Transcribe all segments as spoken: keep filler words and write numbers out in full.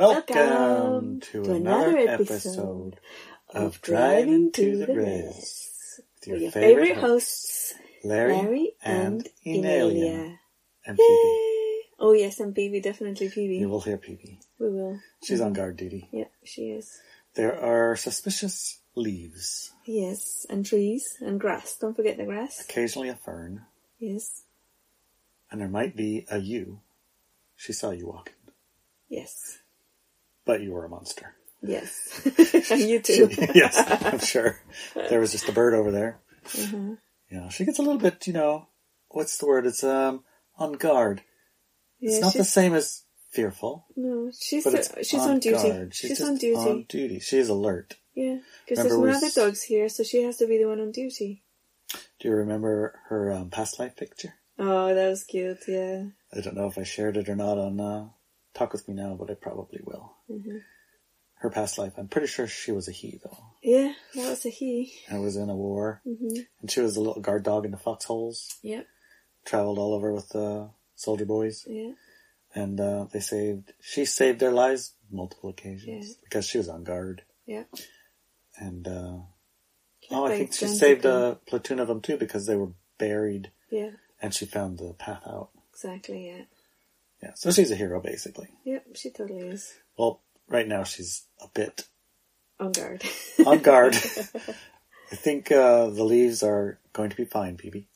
Welcome, Welcome to, to another, another episode of Driving to the Race with your, your favorite, favorite hosts, Larry, Larry and Inelia. And Peavey. Oh yes, and Peavey, definitely Peavey. You will hear Peavey. We will. She's on guard duty. Yeah, she is. There are suspicious leaves. Yes, and trees and grass. Don't forget the grass. Occasionally a fern. Yes. And there might be a you. She saw you walking. Yes. But you were a monster. Yes. And you too. She, yes, I'm sure. There was just a bird over there. Mm-hmm. You know, she gets a little bit, you know, what's the word? It's um on guard. Yeah, it's not the same as fearful. No, she's a, she's on, on duty. She's, she's on duty. on duty. She is alert. Yeah, because there's no other dogs here, so she has to be the one on duty. Do you remember her um, past life picture? Oh, that was cute, yeah. I don't know if I shared it or not on... Uh, Talk with Me Now, but I probably will. Mm-hmm. Her past life, I'm pretty sure she was a he, though. Yeah, that was a he. I was in a war. Mm-hmm. And she was a little guard dog in the foxholes. Yep. Traveled all over with the uh, soldier boys. Yeah. And uh, they saved, she saved their lives multiple occasions. Yeah. Because she was on guard. Yeah. And, uh, oh, I think she saved a platoon of them, too, because they were buried. Yeah. And she found the path out. Exactly, yeah. Yeah, so she's a hero, basically. Yep, she totally is. Well, right now she's a bit... On guard. On guard. I think uh, the leaves are going to be fine, Peavey.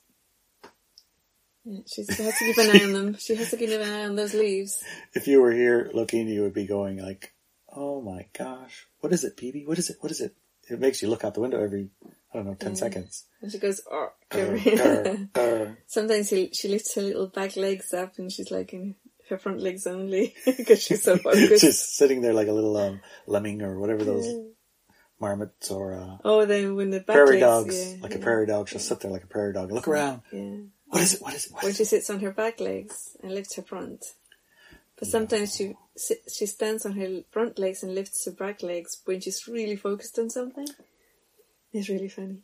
Yeah, she has to keep an eye on them. She has to keep an eye on those leaves. If you were here looking, you would be going like, oh my gosh, what is it, Peavey? What is it? What is it? It makes you look out the window every, I don't know, ten yeah. seconds. And she goes, oh. Grr, grr, grr. Sometimes she, she lifts her little back legs up and she's like... in her front legs only, because she's so focused. She's sitting there like a little um, lemming or whatever those yeah. marmots or uh, oh, then when the back prairie legs, dogs, yeah, like yeah. a prairie dog. She'll yeah. sit there like a prairie dog. Look around. Yeah. What is it? What is it? What when is she it? sits on her back legs and lifts her front, but sometimes no. she she stands on her front legs and lifts her back legs when she's really focused on something. It's really funny.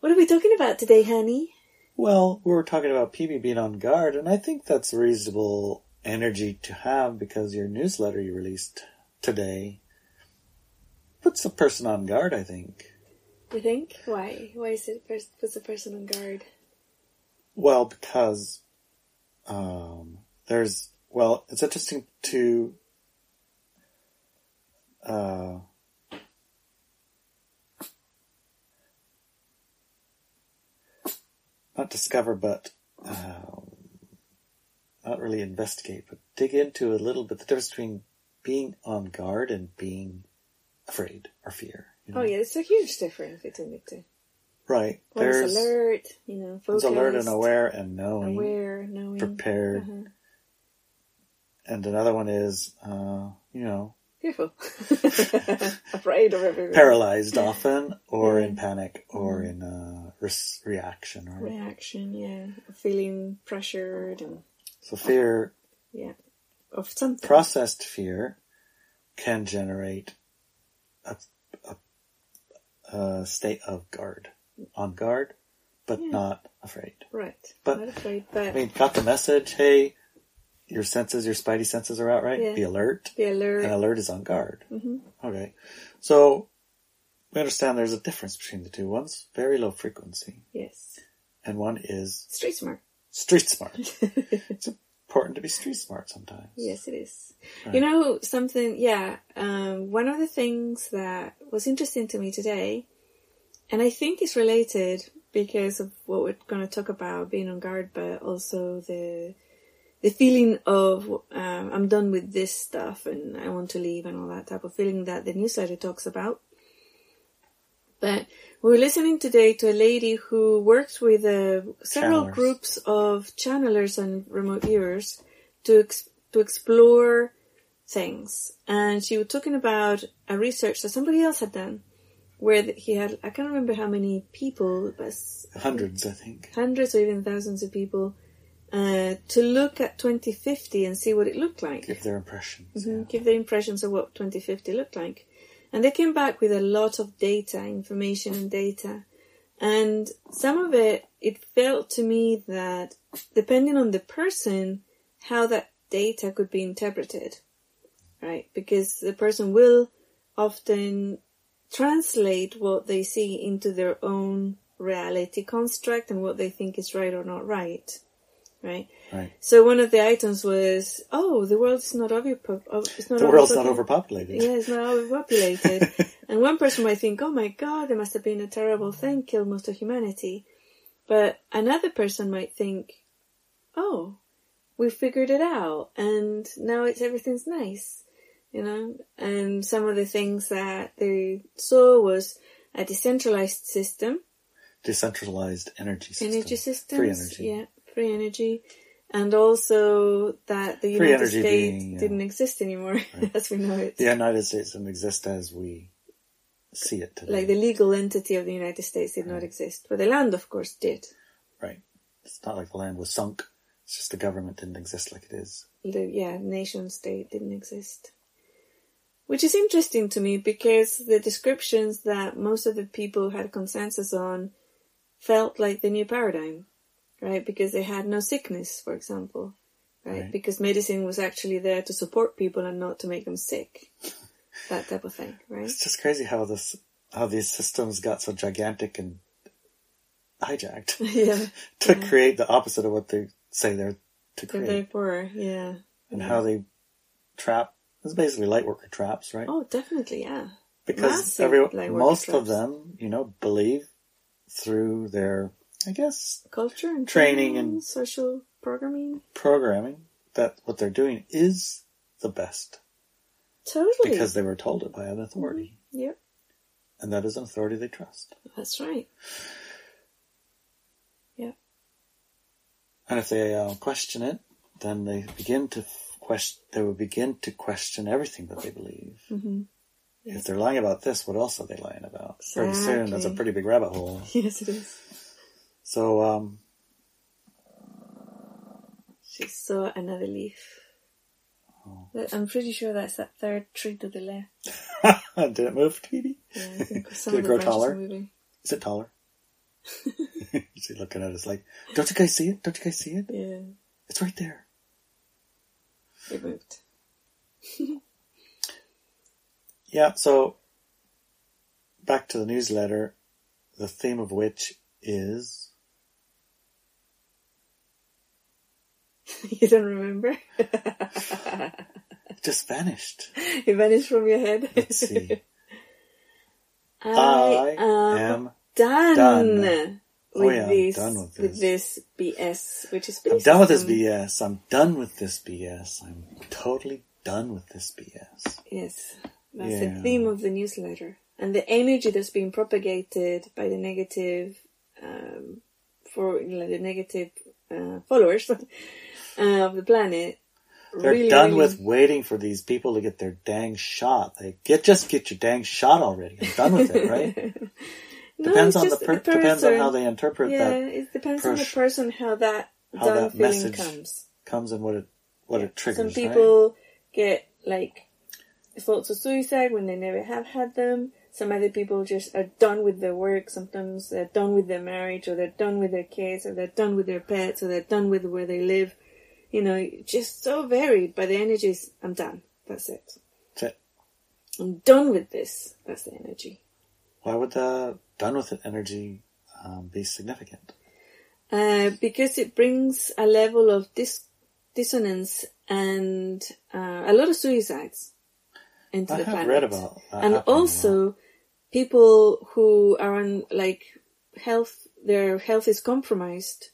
What are we talking about today, honey? Well, we were talking about Peavey being on guard, and I think that's reasonable energy to have because your newsletter you released today puts a person on guard, I think. You think? Why? Why is it puts a person on guard? Well, because um, there's... Well, it's interesting to... Uh, Not discover, but um, not really investigate, but dig into a little bit the difference between being on guard and being afraid or fear. You know? Oh yeah, it's a huge difference between the two. Right. One's There's alert, you know, focused. One's alert and aware and knowing. Aware, knowing. Prepared. Uh-huh. And another one is, uh, you know. Fearful. Afraid of everything. Paralyzed often, or yeah. in panic, or mm. in uh, re- reaction. Or reaction, yeah. Feeling pressured. And so fear... Yeah. Of something. Processed fear can generate a, a, a state of guard. On guard, but yeah. not afraid. Right. But, not afraid, but... I mean, got the message, hey... Your senses, your spidey senses are out, right? Yeah. Be alert. Be alert. And alert is on guard. Mm-hmm. Okay. So, we understand there's a difference between the two. One's very low frequency. Yes. And one is... Street smart. Street smart. It's important to be street smart sometimes. Yes, it is. Right. You know, something... Yeah. Um, one of the things that was interesting to me today, and I think it's related because of what we're going to talk about, being on guard, but also the... The feeling of, um, I'm done with this stuff and I want to leave and all that type of feeling that the newsletter talks about. But we were listening today to a lady who worked with uh, several channelers. groups of channelers and remote viewers to ex- to explore things. And she was talking about a research that somebody else had done where he had, I can't remember how many people. But hundreds, I think. Hundreds or even thousands of people. Uh, to look at twenty fifty and see what it looked like. Give their impressions. Mm-hmm. Yeah. Give their impressions of what twenty fifty looked like. And they came back with a lot of data, information and data. And some of it, it felt to me that depending on the person, how that data could be interpreted, right? Because the person will often translate what they see into their own reality construct and what they think is right or not right, right? Right. So one of the items was, oh, the world's not overpopulated. Over- the world's not overpopulated. Yeah, it's not overpopulated. And one person might think, oh my God, there must have been a terrible thing, killed most of humanity. But another person might think, oh, we figured it out and now it's everything's nice, you know. And some of the things that they saw was a decentralized system. Decentralized energy system. Energy systems. Free energy. Yeah, free energy. And also that the United States being, yeah. didn't exist anymore right. as we know it. The United States didn't exist as we see it today. Like the legal entity of the United States did right. not exist. But the land, of course, did. Right. It's not like the land was sunk. It's just the government didn't exist like it is. The, yeah, nation state didn't exist. Which is interesting to me because the descriptions that most of the people had consensus on felt like the new paradigm, right? Because they had no sickness, for example, right? right? Because medicine was actually there to support people and not to make them sick, that type of thing, right? It's just crazy how this, how these systems got so gigantic and hijacked yeah. to yeah. create the opposite of what they say they're to create. They're for, yeah. And yeah. how they trap, it's basically lightworker traps, right? Oh, definitely, yeah. Because everyone, most traps. of them, you know, believe through their, I guess, culture and training, training and social programming, programming that what they're doing is the best. Totally. Because they were told it by an authority. Mm-hmm. Yep. And that is an authority they trust. That's right. Yeah. And if they uh, question it, then they begin to question, they will begin to question everything that they believe. Mm-hmm. Yes. If they're lying about this, what else are they lying about? Exactly. Pretty soon, that's a pretty big rabbit hole. Yes, it is. So, um... she saw another leaf. Oh. I'm pretty sure that's that third tree to the left. Did it move, Tweety? Yeah, I think some Did it grow taller? Is it taller? She's looking at us like, don't you guys see it? Don't you guys see it? Yeah. It's right there. It moved. Yeah, so back to the newsletter, the theme of which is... You don't remember? It just vanished. It vanished from your head. Let's see. I, I am, am done, done. With oh, yeah, this, I'm done with this. With this B S, which is basically... I'm done with this B S. I'm done with this B S. I'm totally done with this B S. Yes. That's yeah. the theme of the newsletter. And the energy that's being propagated by the negative, um, for you know, the negative uh, followers uh, of the planet. They're really, done really... with waiting for these people to get their dang shot. Like, get just get your dang shot already. I'm done with it, right? no, depends on the, per- the person. Depends on how they interpret yeah, that. Yeah, it depends pers- on the person how that how done that feeling message comes. comes and what it what yeah. it triggers. Some people right? get like. thoughts of suicide when they never have had them. Some other people just are done with their work. Sometimes they're done with their marriage, or they're done with their kids, or they're done with their pets, or they're done with where they live. You know, just so varied. But the energy is, I'm done. That's it. That's it. I'm done with this. That's the energy. Why would the done with it energy um, be significant? Uh, because it brings a level of dis- dissonance and uh, a lot of suicides. Into I the have planet. Read about that and also, people who are on like health, their health is compromised.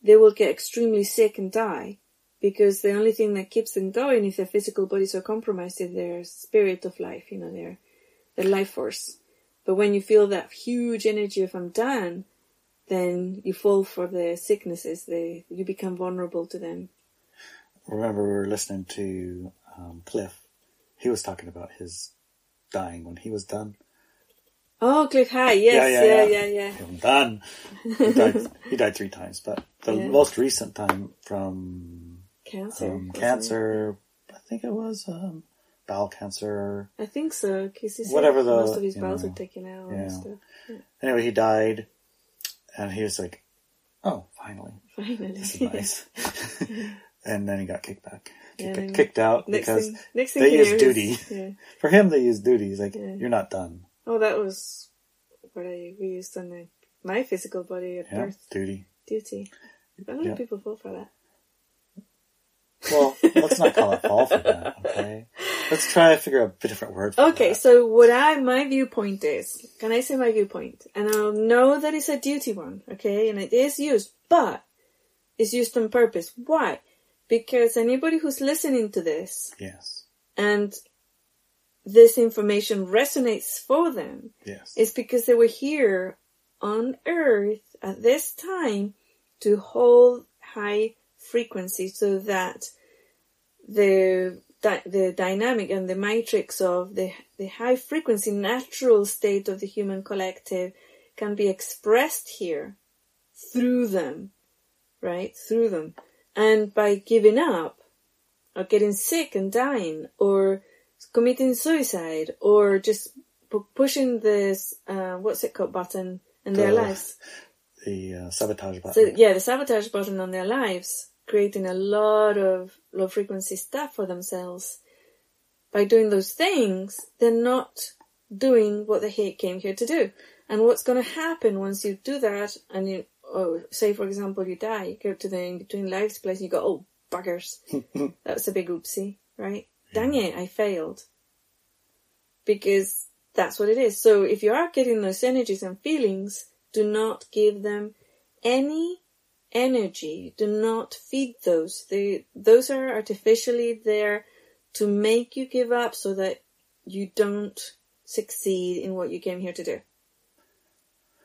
They will get extremely sick and die, because the only thing that keeps them going, if their physical bodies are compromised, is their spirit of life. You know, their their life force. But when you feel that huge energy of I'm done, then you fall for the sicknesses. They you become vulnerable to them. Remember, we were listening to um, Cliff. He was talking about his dying when he was done. Oh, Cliff High, yes, yeah, yeah, yeah. yeah, yeah, yeah. I'm done. He died, he died three times, but the yeah. most recent time from cancer, um, cancer. I think it was um, bowel cancer. I think so, because he said whatever the, most of his bowels were taken out yeah. and stuff. Yeah. Anyway, he died, and he was like, "Oh, finally, finally, this is nice." And then he got kicked back. He got kicked out next because thing, next thing they used duty. Yeah. For him, they used duty. He's like, yeah. You're not done. Oh, that was what I we used on my, my physical body at yeah, birth. Duty. Duty. I don't know yeah. if people fall for that. Well, let's not call it fall for that, okay? Let's try to figure out a different word for okay, that. Okay, so what I, my viewpoint is, can I say my viewpoint? And I'll know that it's a duty one, okay? And it is used, but it's used on purpose. Why? Because anybody who's listening to this, yes, and this information resonates for them, yes, it's because they were here on Earth at this time to hold high frequency so that the di- the dynamic and the matrix of the the high frequency natural state of the human collective can be expressed here through them, right? Through them. And by giving up or getting sick and dying or committing suicide or just p- pushing this uh, what's it called button in the, their lives, the uh, sabotage button. So, yeah, the sabotage button on their lives, creating a lot of low frequency stuff for themselves. By doing those things, they're not doing what they came here to do. And what's going to happen once you do that, and you, oh, say for example you die, you go to the in between lives place, and you go, oh buggers, that's a big oopsie, right? Yeah. Dang it, I failed. Because that's what it is. So if you are getting those energies and feelings, do not give them any energy. Do not feed those. They, those are artificially there to make you give up so that you don't succeed in what you came here to do.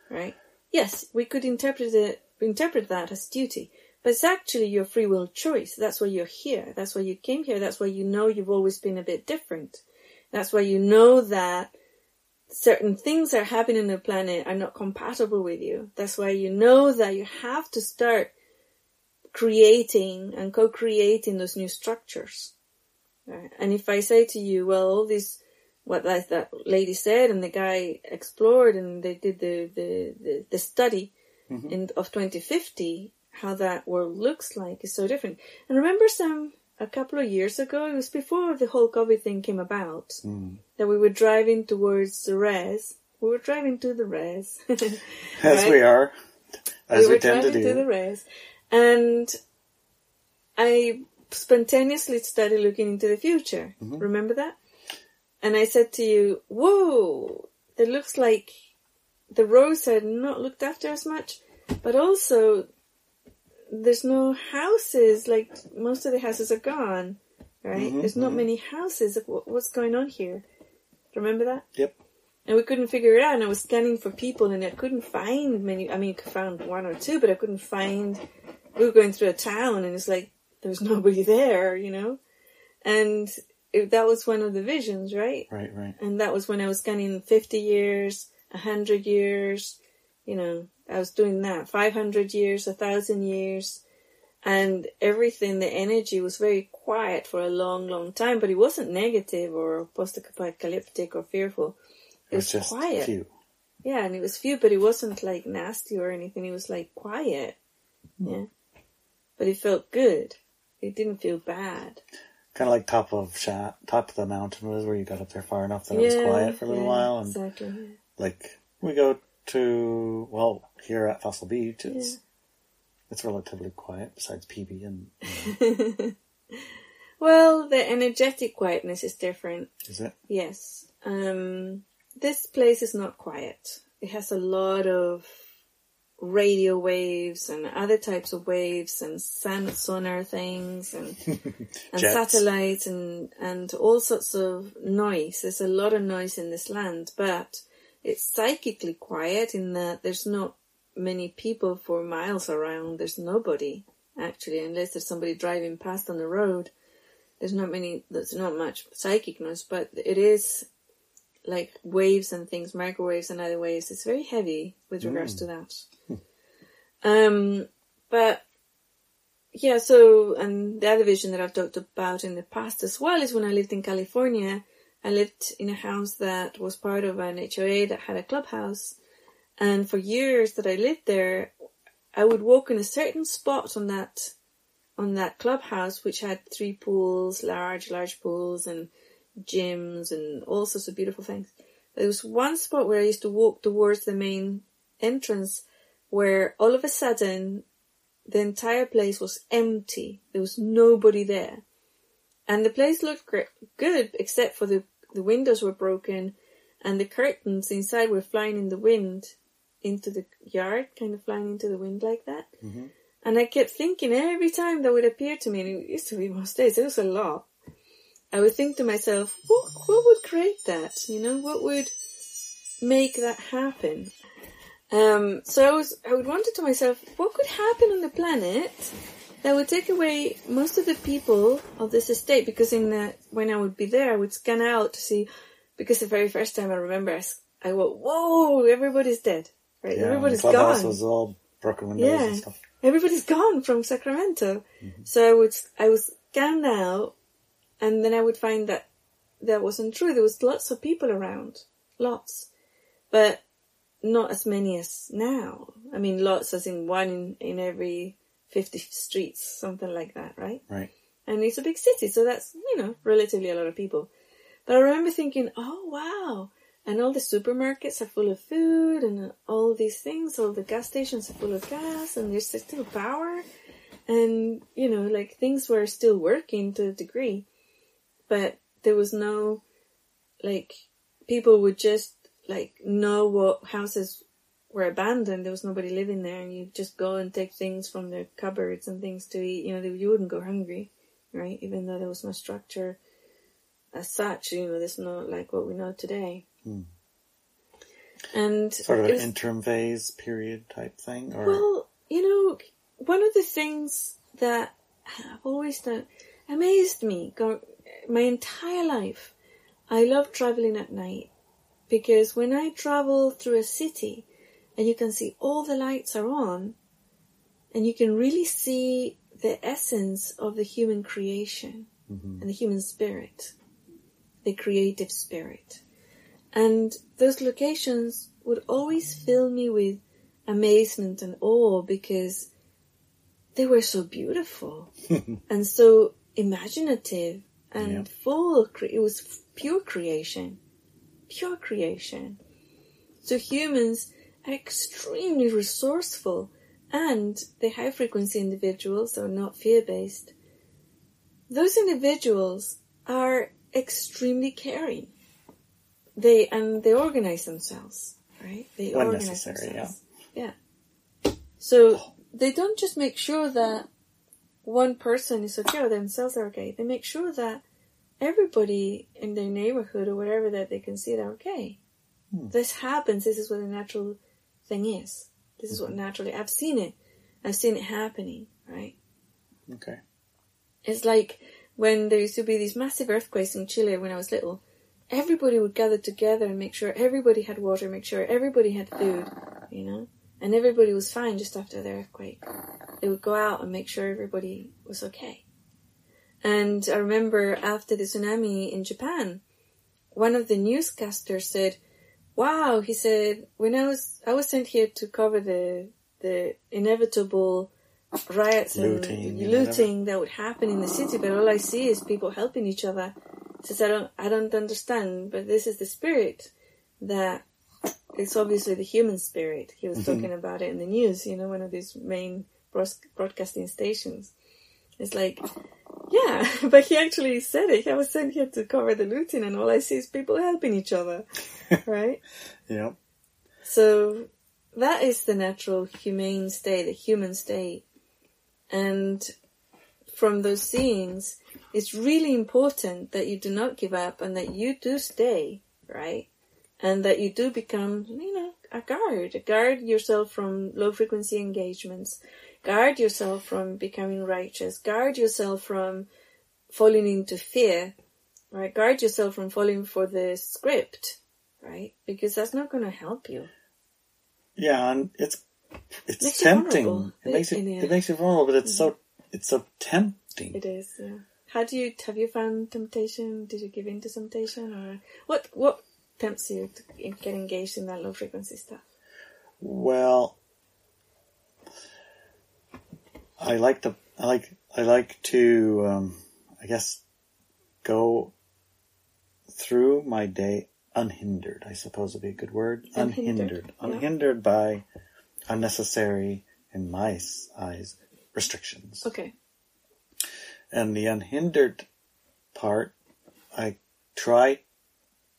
Right? Yes, we could interpret it, interpret that as duty, but it's actually your free will choice. That's why you're here. That's why you came here. That's why you know you've always been a bit different. That's why you know that certain things that are happening on the planet are not compatible with you. That's why you know that you have to start creating and co-creating those new structures. Right? And if I say to you, well, all these, what that lady said and the guy explored and they did the, the, the, the study mm-hmm. in, of twenty fifty, how that world looks like is so different. And remember some... a couple of years ago, it was before the whole COVID thing came about, mm. that we were driving towards the res. We were driving to the res. As right? we are. As we, we tend to do. We were driving to the res. And I spontaneously started looking into the future. Mm-hmm. Remember that? And I said to you, whoa, it looks like the roads are not looked after as much, but also... there's no houses, like most of the houses are gone, right? Mm-hmm, there's not mm-hmm. many houses. What's going on here? Remember that? Yep. And we couldn't figure it out, and I was scanning for people, and I couldn't find many. I mean, I found one or two, but I couldn't find... we were going through a town, and it's like, there's nobody there, you know? And it, that was one of the visions, right? Right, right. And that was when I was scanning fifty years, one hundred years, you know... I was doing that, five hundred years, one thousand years, and everything, the energy was very quiet for a long, long time, but it wasn't negative or post-apocalyptic or fearful. It, it was, was just quiet. Few. Yeah, and it was few, but it wasn't like nasty or anything. It was like quiet. Mm. Yeah. But it felt good. It didn't feel bad. Kind of like top of shot, top of the mountain was where you got up there far enough that yeah, it was quiet for a little yeah, while. And exactly. Like, we go... to, well, here at Fossil Beach, it's yeah. it's relatively quiet, besides Peavey and... You know. Well, the energetic quietness is different. Is it? Yes. Um, this place is not quiet. It has a lot of radio waves and other types of waves and sound sonar things and and satellites and, and all sorts of noise. There's a lot of noise in this land, but... it's psychically quiet in that there's not many people for miles around. There's nobody, actually, unless there's somebody driving past on the road. There's not many, there's not much psychic noise, but it is like waves and things, microwaves and other waves. It's very heavy with regards mm. to that. um, but yeah, so, and the other vision that I've talked about in the past as well is when I lived in California. I lived in a house that was part of an H O A that had a clubhouse. And for years that I lived there, I would walk in a certain spot on that, on that clubhouse, which had three pools, large, large pools and gyms and all sorts of beautiful things. There was one spot where I used to walk towards the main entrance where all of a sudden the entire place was empty. There was nobody there. And the place looked great, good, except for the, the windows were broken and the curtains inside were flying in the wind into the yard, kind of flying into the wind like that. Mm-hmm. And I kept thinking every time that would appear to me, and it used to be most days, it was a lot. I would think to myself, what, what would create that? You know, what would make that happen? Um, so I, was, I would wonder to myself, what could happen on the planet that would take away most of the people of this estate? Because in the, when I would be there, I would scan out to see, because the very first time I remember, I, I went, whoa, everybody's dead, right? Yeah, everybody's gone. The clubhouse was all broken windows yeah. and stuff. Everybody's gone from Sacramento. Mm-hmm. So I would, I would scan out, and then I would find that that wasn't true. There was lots of people around, lots, but not as many as now. I mean, lots as in one in, in every fifty streets, something like that, right? Right. And it's a big city, so that's, you know, relatively a lot of people. But I remember thinking, oh, wow. And all the supermarkets are full of food and all these things. All the gas stations are full of gas and there's still power. And, you know, like things were still working to a degree. But there was no, like, people would just, like, know what houses were abandoned. There was nobody living there. And you'd just go and take things from their cupboards and things to eat. You know, you wouldn't go hungry, right? Even though there was no structure as such. You know, there's not like what we know today. Hmm. And sort of an was, interim phase period type thing, or well, you know, one of the things that I've always done amazed me go, my entire life. I love traveling at night because when I travel through a city and you can see all the lights are on, and you can really see the essence of the human creation mm-hmm. and the human spirit, the creative spirit. And those locations would always fill me with amazement and awe because they were so beautiful and so imaginative and yeah. full. It was pure creation, pure creation. So humans are extremely resourceful and they're high-frequency individuals, so not fear-based. Those individuals are extremely caring. They, and they organize themselves, right? They when organize themselves. Yeah. yeah. So oh. they don't just make sure that one person is okay or themselves are okay. They make sure that everybody in their neighborhood or whatever that they can see they're okay. Hmm. This happens. This is what the natural thing is. This is mm-hmm. what naturally, I've seen it. I've seen it happening, right? Okay. It's like when there used to be these massive earthquakes in Chile when I was little. Everybody would gather together and make sure everybody had water, make sure everybody had food, you know, and everybody was fine just after the earthquake. They would go out and make sure everybody was okay. And I remember after the tsunami in Japan, one of the newscasters said, wow, he said, when I was, I was sent here to cover the, the inevitable riots and looting, looting that would happen in the city, but all I see is people helping each other. Says I don't, I don't understand, but this is the spirit that it's obviously the human spirit. He was mm-hmm. talking about it in the news, you know, one of these main broadcasting stations. It's like, yeah, but he actually said it. I was sent here to cover the looting, and all I see is people helping each other, right? Yeah. So that is the natural, humane state, the human state, and from those scenes. It's really important that you do not give up and that you do stay, right? And that you do become, you know, a guard. Guard yourself from low-frequency engagements. Guard yourself from becoming righteous. Guard yourself from falling into fear, right? Guard yourself from falling for the script, right? Because that's not going to help you. Yeah, and it's it's it tempting. It makes it, it makes you vulnerable, but it's mm-hmm. so it's so tempting. It is, yeah. How do you, have you found temptation? Did you give in to temptation? Or what, what tempts you to get engaged in that low frequency stuff? Well, I like the, I like I like to, um, I guess, go through my day unhindered, I suppose would be a good word. Unhindered. Unhindered, yeah. Unhindered by unnecessary, in my eyes, restrictions. Okay. And the unhindered part, I try,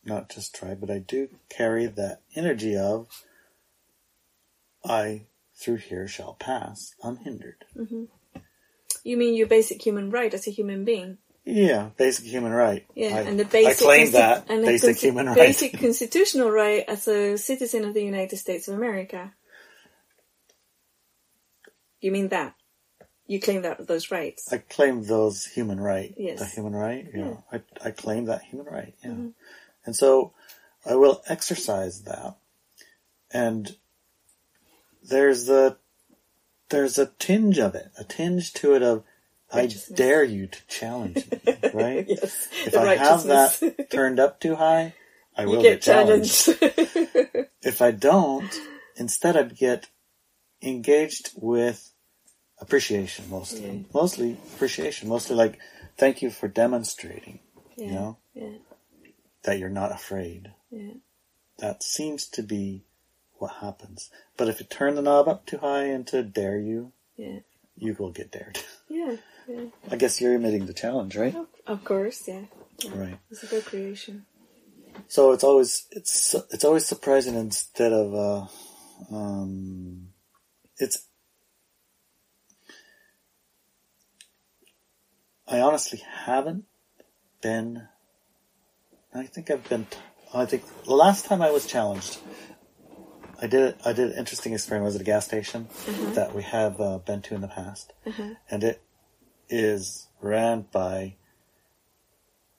not just try, but I do carry that energy of, I through here shall pass, unhindered. Mm-hmm. You mean your basic human right as a human being? Yeah, basic human right. Yeah, I, and the basic I claim consti- that and basic consi- human right, basic constitutional right as a citizen of the United States of America. You mean that? You claim that those rights? I claim those human right. Yes, the human right. Yeah, yeah. I I claim that human right. Yeah, mm-hmm. And so I will exercise that. And there's the there's a tinge of it, a tinge to it of, I dare you to challenge me, right? Yes, if I have that turned up too high, I will get, get challenged. If I don't, instead I'd get engaged with appreciation, mostly. Yeah. Mostly appreciation. Mostly like, thank you for demonstrating, yeah, you know, yeah, that you're not afraid. Yeah. That seems to be what happens. But if you turn the knob up too high into dare you, yeah, you will get dared. Yeah. Yeah. I guess you're admitting the challenge, right? Of course, yeah. Yeah. Right. It's about creation. So it's always it's it's always surprising instead of uh, um, it's. I honestly haven't been. I think I've been. I think the last time I was challenged, I did I did an interesting experiment. I was at a gas station uh-huh. that we have uh, been to in the past, uh-huh. and it is ran by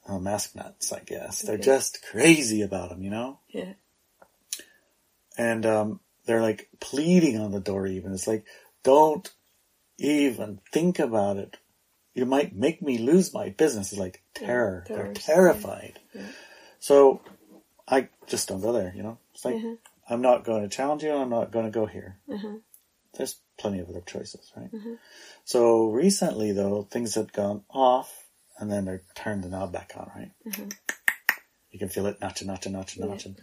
uh, mask nuts, I guess. Okay. They're just crazy about them, you know? Yeah. And um, they're like pleading on the door even. It's like, don't even think about it. You might make me lose my business. It's like terror. Yeah, they're terrified. Yeah. So I just don't go there, you know? It's like, uh-huh. I'm not going to challenge you. I'm not going to go here. Uh-huh. There's plenty of other choices, right? Mm-hmm. So recently, though, things had gone off, and then they turned the knob back on, right? Mm-hmm. You can feel it notching, notching, notching, yeah. notching.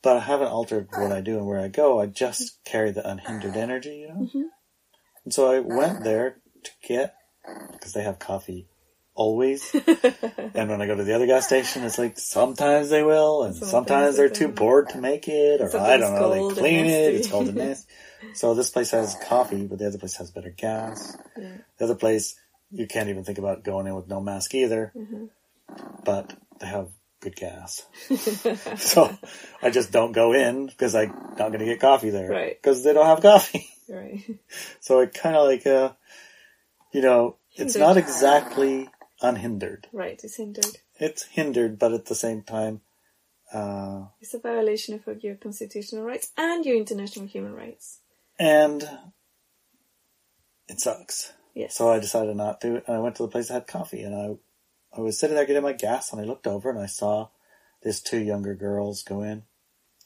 But I haven't altered what I do and where I go. I just carry the unhindered energy, you know? Mm-hmm. And so I went there to get, because they have coffee always. And when I go to the other gas station, it's like sometimes they will, and sometimes, sometimes they're too bored to make it, or I don't know, they clean it, it's cold and nasty. So this place has coffee, but the other place has better gas. Yeah. The other place, you can't even think about going in with no mask either, mm-hmm. but they have good gas. So I just don't go in because I'm not going to get coffee there, right? Because they don't have coffee. Right. So it kind of like, uh, you know, hindered. It's not exactly unhindered. Right, it's hindered. It's hindered, but at the same time... Uh, it's a violation of your constitutional rights and your international human rights. And it sucks. Yes. So I decided not to, and I went to the place that had coffee, and I, I was sitting there getting my gas, and I looked over, and I saw these two younger girls go in,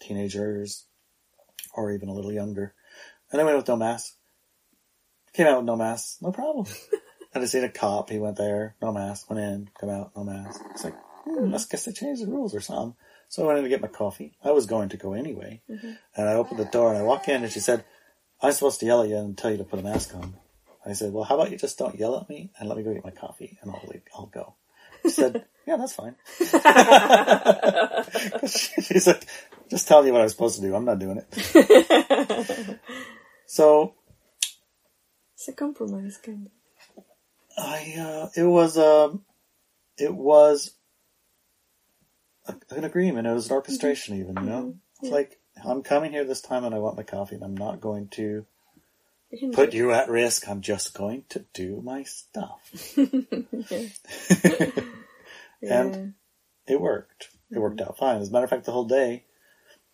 teenagers, or even a little younger. And I went with no mask. Came out with no mask, no problem. And I seen a cop, he went there, no mask, went in, come out, no mask. It's like, hmm, I guess they changed the rules or something. So I went in to get my coffee. I was going to go anyway. Mm-hmm. And I opened the door and I walk in and she said, I'm supposed to yell at you and tell you to put a mask on. I said, well, how about you just don't yell at me and let me go get my coffee and I'll leave, I'll go. She said, yeah, that's fine. She's like, just telling you what I was supposed to do. I'm not doing it. So. It's a compromise, kind of. I, uh, it was, um, it was a, an agreement. It was an orchestration mm-hmm. even, you know? Mm-hmm. It's yeah. like, I'm coming here this time and I want my coffee and I'm not going to put you at risk. I'm just going to do my stuff. And it worked. It worked out fine. As a matter of fact, the whole day,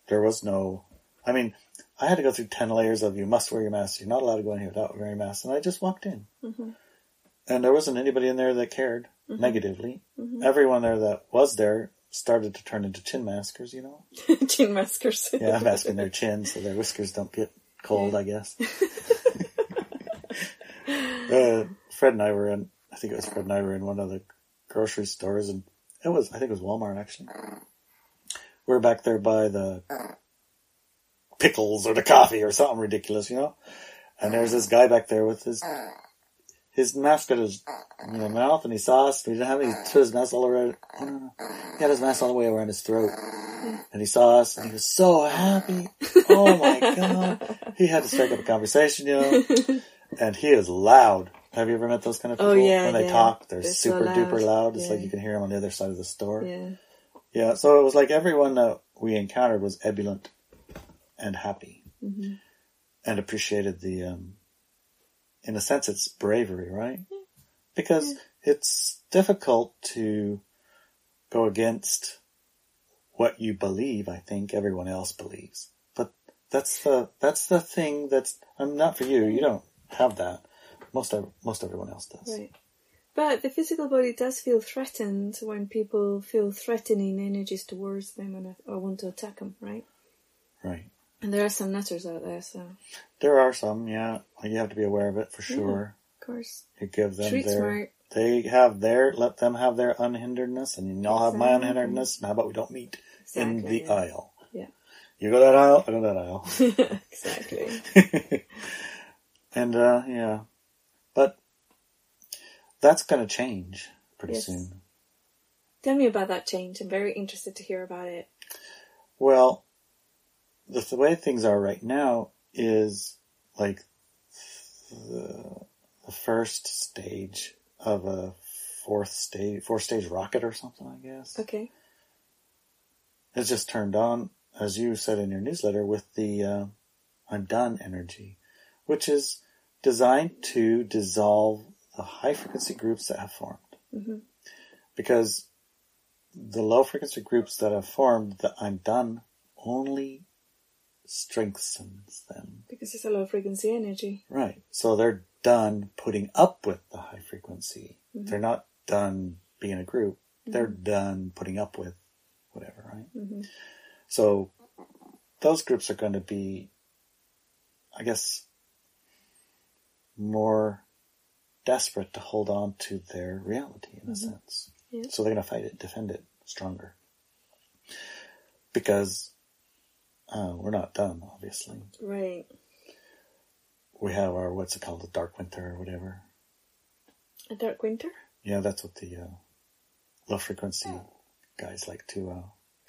there was no, I mean, I had to go through ten layers of you must wear your mask. You're not allowed to go in here without wearing your mask. And I just walked in. Mm-hmm. And there wasn't anybody in there that cared mm-hmm. negatively. Mm-hmm. Everyone there that was there started to turn into chin maskers, you know? Chin maskers. Yeah, masking their chin so their whiskers don't get cold, I guess. uh, Fred and I were in, I think it was Fred and I were in one of the grocery stores, and it was, I think it was Walmart actually. We were back there by the pickles or the coffee or something ridiculous, you know? And there's this guy back there with his, his mask at his, you know, mouth, and he saw us, but he didn't have any, he his mask all around, oh, no, no. He had his mask all the way around his throat. And he saw us, and he was so happy. Oh my God. He had to strike up a conversation, you know? And he is loud. Have you ever met those kind of people? Oh, yeah, when they yeah. talk, they're, they're super so loud. duper loud. It's yeah. like you can hear them on the other side of the store. Yeah. Yeah. So it was like everyone that we encountered was ebullient and happy, mm-hmm. and appreciated the, um, in a sense, it's bravery, right? Yeah. Because yeah. it's difficult to go against what you believe. I think everyone else believes, but that's the, that's the thing that's, I'm not for you. You don't have that. Most most everyone else does. Right. But the physical body does feel threatened when people feel threatening energies towards them and or want to attack them, right? Right. And there are some nutters out there, so... There are some, yeah. You have to be aware of it, for sure. Yeah, of course. You give them Treat their... Smart. They have their... Let them have their unhinderedness, and I'll exactly. have my unhinderedness, and how about we don't meet exactly, in the yeah. aisle? Yeah. You go that aisle, I go that aisle. Exactly. And, uh, yeah... But that's going to change pretty yes. soon. Tell me about that change. I'm very interested to hear about it. Well, the, the way things are right now is like the, the first stage of a fourth stage, four stage rocket or something, I guess. Okay. It's just turned on, as you said in your newsletter, with the uh, undone energy, which is designed to dissolve the high-frequency groups that have formed. Mm-hmm. Because the low-frequency groups that have formed, the undone, only strengthens them. Because it's a low-frequency energy. Right. So they're done putting up with the high-frequency. Mm-hmm. They're not done being a group. Mm-hmm. They're done putting up with whatever, right? Mm-hmm. So those groups are going to be, I guess... more desperate to hold on to their reality in mm-hmm. a sense. Yeah. So they're going to fight it, defend it stronger. Because uh, we're not done, obviously. Right. We have our, what's it called, a dark winter or whatever. A dark winter? Yeah, that's what the uh, low-frequency oh. guys like to uh,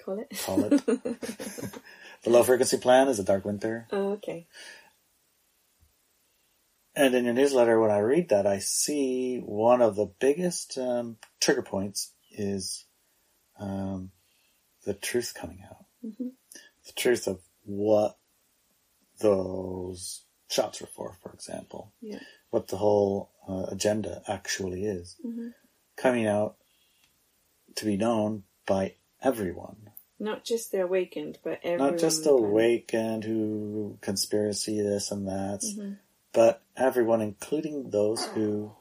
call it. Call it. The low-frequency plan is a dark winter. Oh, okay. And in your newsletter, when I read that, I see one of the biggest um, trigger points is um, the truth coming out. Mm-hmm. The truth of what those shots were for, for example. Yeah. What the whole uh, agenda actually is. Mm-hmm. Coming out to be known by everyone. Not just the awakened, but everyone. Not just the awakened who conspiracy this and that. Mm-hmm. But everyone, including those who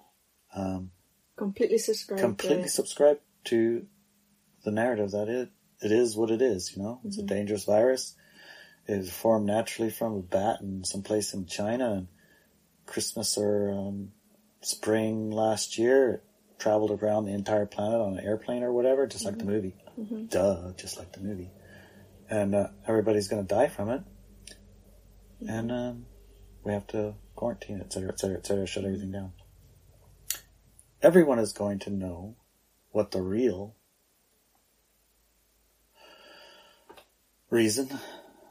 um, completely subscribe completely to, subscribe to the narrative that it it is what it is, you know? Mm-hmm. It's a dangerous virus. It was formed naturally from a bat in someplace in China. And Christmas or um, spring last year, it traveled around the entire planet on an airplane or whatever, just mm-hmm. like the movie. Mm-hmm. Duh, just like the movie. And uh, everybody's going to die from it. Mm-hmm. And um, we have to... quarantine, et cetera, et cetera, et cetera, shut everything down. Everyone is going to know what the real reason,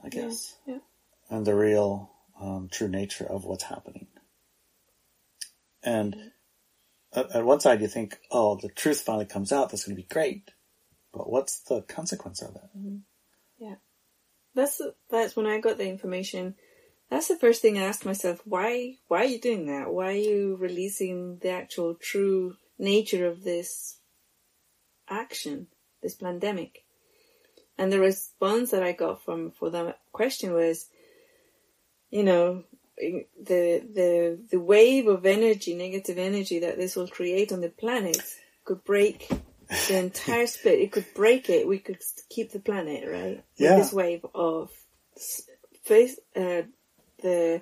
I guess, yeah, yeah. and the real um, true nature of what's happening. And yeah. at, at one side you think, oh, the truth finally comes out, that's going to be great. But what's the consequence of it? Mm-hmm. Yeah. That's, that's when I got the information. That's the first thing I asked myself, why why are you doing that? Why are you releasing the actual true nature of this action, this pandemic? And the response that I got from for that question was, you know, the the the wave of energy, negative energy that this will create on the planet could break the entire split. It could break it. We could keep the planet, right? Yeah. With this wave of face... Uh, the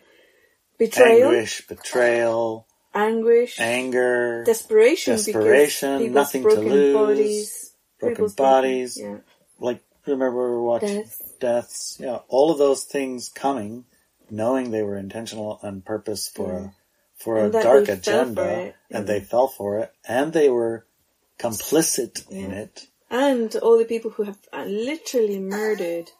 betrayal, anguish, betrayal, anguish, anger, desperation, desperation, nothing to lose, bodies, broken bodies, yeah. like remember we were watching deaths. deaths, yeah, all of those things coming, knowing they were intentional and purpose for mm. a, for and a dark agenda, and mm. they fell for it, and they were complicit yeah. in it, and all the people who have literally murdered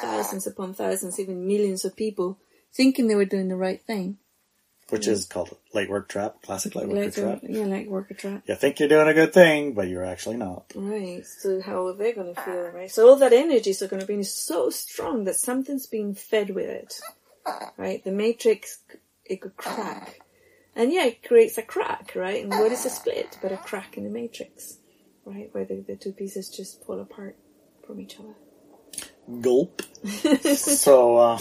thousands upon thousands, even millions of people, thinking they were doing the right thing. Which is called light work trap, classic light worker trap. Yeah, light worker trap. You think you're doing a good thing, but you're actually not. Right. So how are they going to feel, right? So all that energy is going to be so strong that something's being fed with it, right? The matrix, it could crack. And yeah, it creates a crack, right? And what is a split but a crack in the matrix, right? Where the, the two pieces just fall apart from each other. Gulp. So, uh...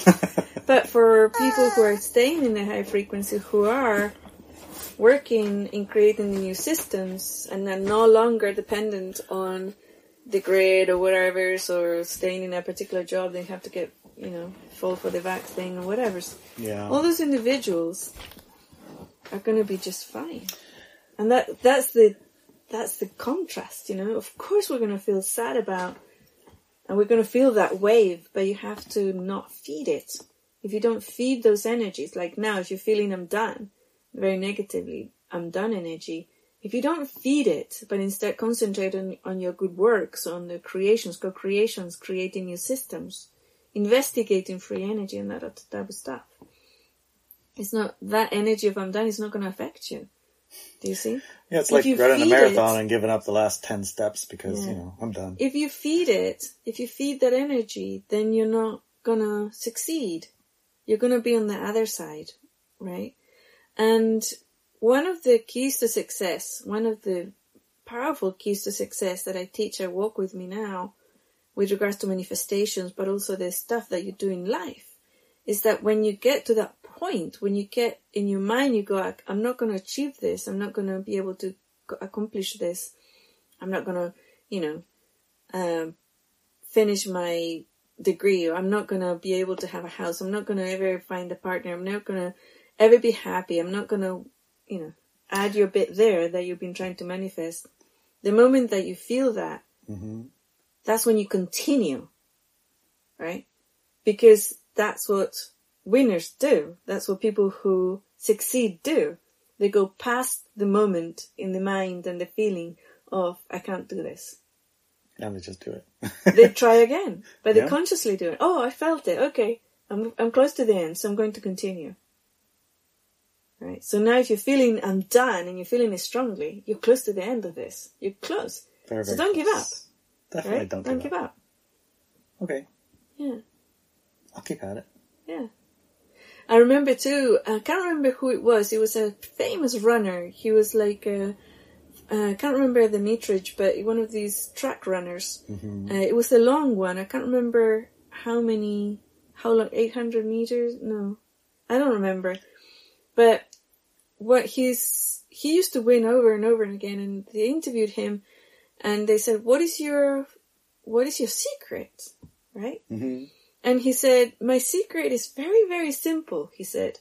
but for people who are staying in the high frequency, who are working in creating the new systems and are no longer dependent on the grid or whatever, or staying in a particular job, they have to get, you know, fall for the vaccine or whatever. Yeah. All those individuals are going to be just fine. And that that's the that's the contrast, you know. Of course we're going to feel sad about And we're going to feel that wave, but you have to not feed it. If you don't feed those energies, like now, if you're feeling I'm done, very negatively, I'm done energy. If you don't feed it, but instead concentrate on, on your good works, on the creations, co-creations, creating new systems, investigating free energy and that type of stuff. It's not that energy of I'm done is not going to affect you. Do you see? Yeah, it's like running a marathon and giving up the last ten steps because, yeah. you know, I'm done. If you feed it, if you feed that energy, then you're not going to succeed. You're going to be on the other side, right? And one of the keys to success, one of the powerful keys to success that I teach at Walk With Me Now with regards to manifestations, but also the stuff that you do in life, is that when you get to that point, when you get in your mind, you go, I'm not going to achieve this. I'm not going to be able to accomplish this. I'm not going to, you know, um, finish my degree, or I'm not going to be able to have a house. I'm not going to ever find a partner. I'm not going to ever be happy. I'm not going to, you know, add your bit there that you've been trying to manifest. The moment that you feel that, mm-hmm. that's when you continue, right? Because that's what winners do. That's what people who succeed do. They go past the moment in the mind and the feeling of, I can't do this. And they just do it. They try again, but yeah. they consciously do it. Oh, I felt it. Okay. I'm I'm close to the end, so I'm going to continue. Right. So now if you're feeling I'm done and you're feeling it strongly, you're close to the end of this. You're close. Very, so very don't close. Give up. Definitely right? don't, don't give up. Don't give up. Okay. Yeah. I'll keep at it. Yeah. I remember too, I can't remember who it was. It was a famous runner. He was like, a, uh, I can't remember the metrage, but one of these track runners. Mm-hmm. Uh, it was a long one. I can't remember how many, how long, eight hundred meters? No, I don't remember. But what he's, he used to win over and over and again. And they interviewed him and they said, what is your, what is your secret? Right? Mm-hmm. And he said, my secret is very, very simple, he said.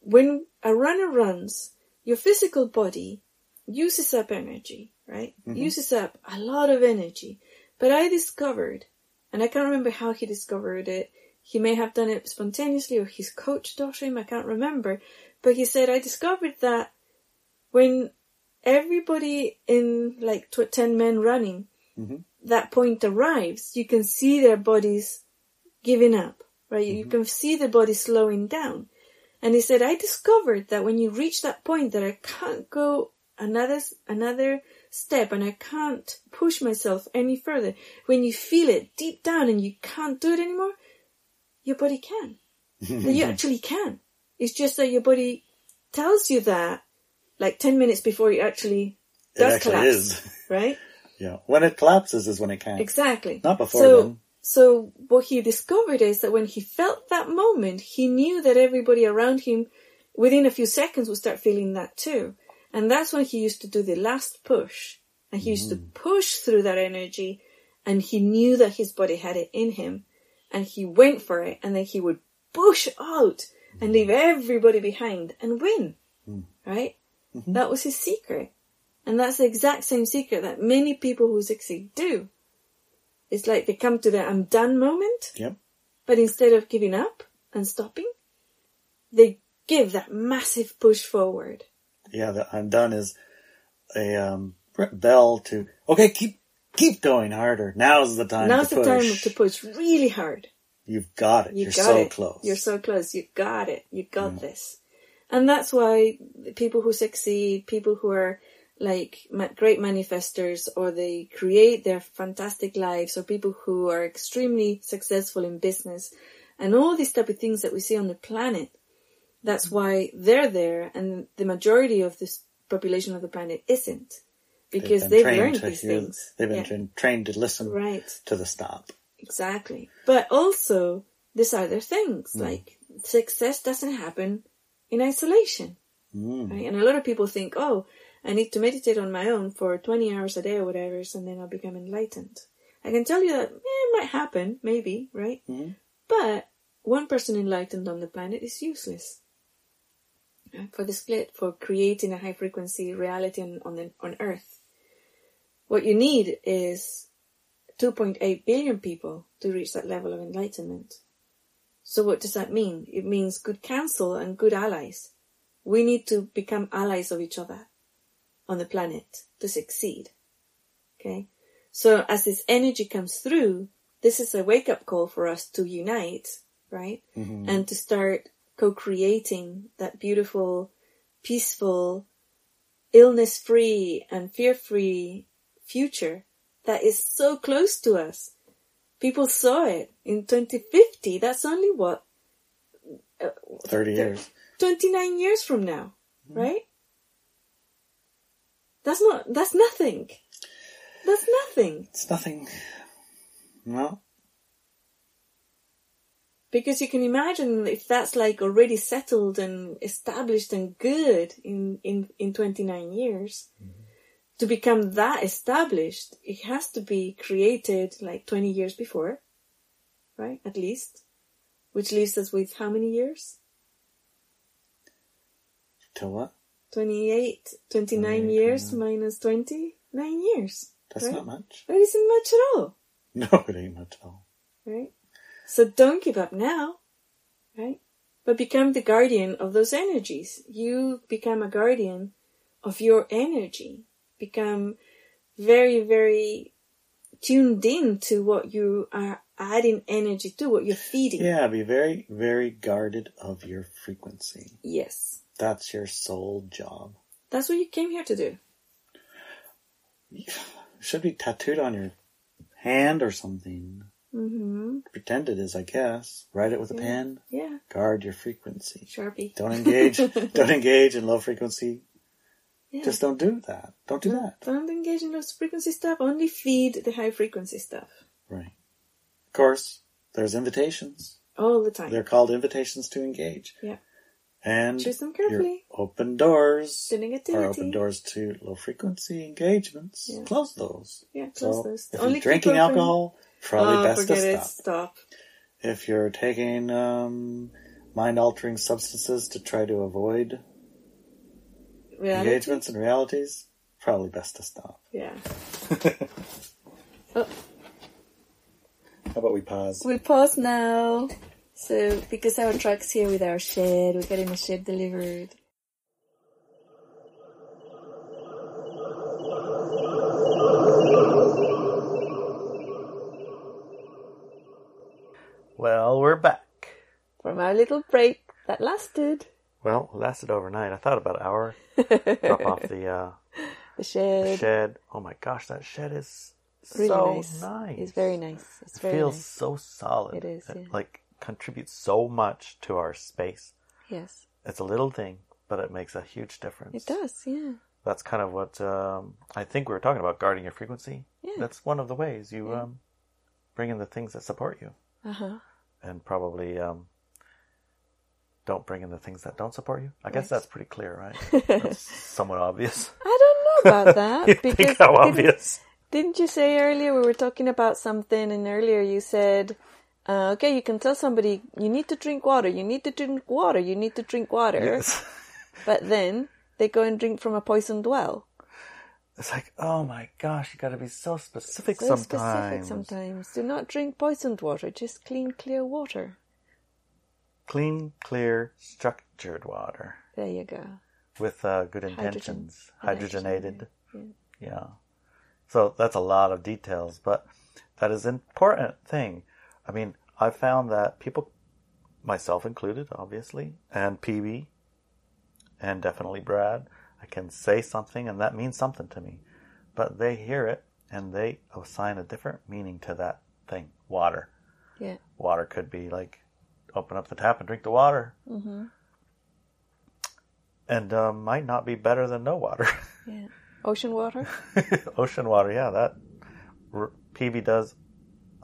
When a runner runs, your physical body uses up energy, right? Mm-hmm. Uses up a lot of energy. But I discovered, and I can't remember how he discovered it. He may have done it spontaneously or his coach taught him, I can't remember. But he said, I discovered that when everybody in like ten men running, mm-hmm. that point arrives, you can see their bodies giving up, right? Mm-hmm. You can see the body slowing down. And he said, I discovered that when you reach that point that I can't go another another step and I can't push myself any further, when you feel it deep down and you can't do it anymore, your body can. You actually can. It's just that your body tells you that like ten minutes before you actually it does actually collapse. Is. Right? Yeah. When it collapses is when it can. Exactly. Not before so, then. So what he discovered is that when he felt that moment, he knew that everybody around him within a few seconds would start feeling that too. And that's when he used to do the last push. And he mm-hmm. used to push through that energy. And he knew that his body had it in him. And he went for it. And then he would push out and leave everybody behind and win. Mm-hmm. Right? Mm-hmm. That was his secret. And that's the exact same secret that many people who succeed do. It's like they come to their I'm done moment. Yep. But instead of giving up and stopping, they give that massive push forward. Yeah, the I'm done is a um, bell to, okay, keep keep going harder. Now's the time Now's to push. Now's the time to push really hard. You've got it. You You're got so it. close. You're so close. You got it. You got mm. this. And that's why people who succeed, people who are like great manifestors, or they create their fantastic lives, or people who are extremely successful in business and all these type of things that we see on the planet, that's why they're there, and the majority of this population of the planet isn't, because they've, they've learned these hear, things. They've been yeah. trained to listen right. to the stop. Exactly. But also, there's other things, mm. like success doesn't happen in isolation. Mm. Right? And a lot of people think, oh, I need to meditate on my own for twenty hours a day or whatever, and then I'll become enlightened. I can tell you that eh, it might happen, maybe, right? Mm-hmm. But one person enlightened on the planet is useless. For the split, for creating a high frequency reality on on, the, on Earth. What you need is two point eight billion people to reach that level of enlightenment. So what does that mean? It means good counsel and good allies. We need to become allies of each other on the planet to succeed. Okay? So as this energy comes through, this is a wake-up call for us to unite, right? Mm-hmm. And to start co-creating that beautiful, peaceful, illness-free and fear-free future that is so close to us. People saw it in twenty fifty. That's only what? Uh, thirty years. twenty-nine years from now, mm-hmm. right? That's not, that's nothing. That's nothing. It's nothing. No. Because you can imagine if that's like already settled and established and good in, in, in twenty-nine years, mm-hmm. to become that established, it has to be created like twenty years before, right? At least. Which leaves us with how many years? To what? twenty-eight, twenty-nine years minus twenty-nine years. That's right? Not much. That isn't much at all. No, it ain't much at all. Right? So don't give up now, right? But become the guardian of those energies. You become a guardian of your energy. Become very, very tuned in to what you are adding energy to, what you're feeding. Yeah, be very, very guarded of your frequency. Yes. That's your sole job. That's what you came here to do. It should be tattooed on your hand or something. Mm-hmm. Pretend it is, I guess. Write it with yeah. a pen. Yeah. Guard your frequency. Sharpie. Don't engage. don't engage in low frequency. Yeah. Just don't do that. Don't do no, that. Don't engage in low frequency stuff. Only feed the high frequency stuff. Right. Of course, there's invitations. All the time. They're called invitations to engage. Yeah. And choose them carefully. Open doors are open doors to low frequency engagements. Yeah. Close those. Yeah, close so those. If Only you're drinking alcohol, probably oh, best to stop. It. Stop. If you're taking um, mind-altering substances to try to avoid Reality? engagements and realities, probably best to stop. Yeah. oh. How about we pause? We'll pause now. So, because our truck's here with our shed, we're getting the shed delivered. Well, we're back. From our little break that lasted. Well, it lasted overnight. I thought about an hour. Drop off the, uh... The shed. The shed. Oh my gosh, that shed is really so nice. nice. It's very nice. It's very it feels nice. so solid. It is, yeah. It, like... contributes so much to our space. Yes. It's a little thing, but it makes a huge difference. It does, yeah. That's kind of what um, I think we were talking about, guarding your frequency. Yeah. That's one of the ways you yeah. um, bring in the things that support you. Uh-huh. And probably um, don't bring in the things that don't support you. I right. guess that's pretty clear, right? That's somewhat obvious. I don't know about that. you because think how obvious. Didn't, didn't you say earlier we were talking about something, and earlier you said... Uh, okay, you can tell somebody, you need to drink water, you need to drink water, you need to drink water. Yes. But then they go and drink from a poisoned well. It's like, oh my gosh, you got to be so specific so sometimes. So specific sometimes. Do not drink poisoned water, just clean, clear water. Clean, clear, structured water. There you go. With uh, good intentions. Hydrogen. Hydrogenated. Yeah. yeah. So that's a lot of details, but that is an important thing. I mean, I found that people, myself included, obviously, and Peavey, and definitely Brad, I can say something and that means something to me. But they hear it and they assign a different meaning to that thing. Water. Yeah. Water could be like, open up the tap and drink the water. Mm-hmm. And uh, might not be better than no water. Yeah. Ocean water? Ocean water, yeah. That R- Peavey does,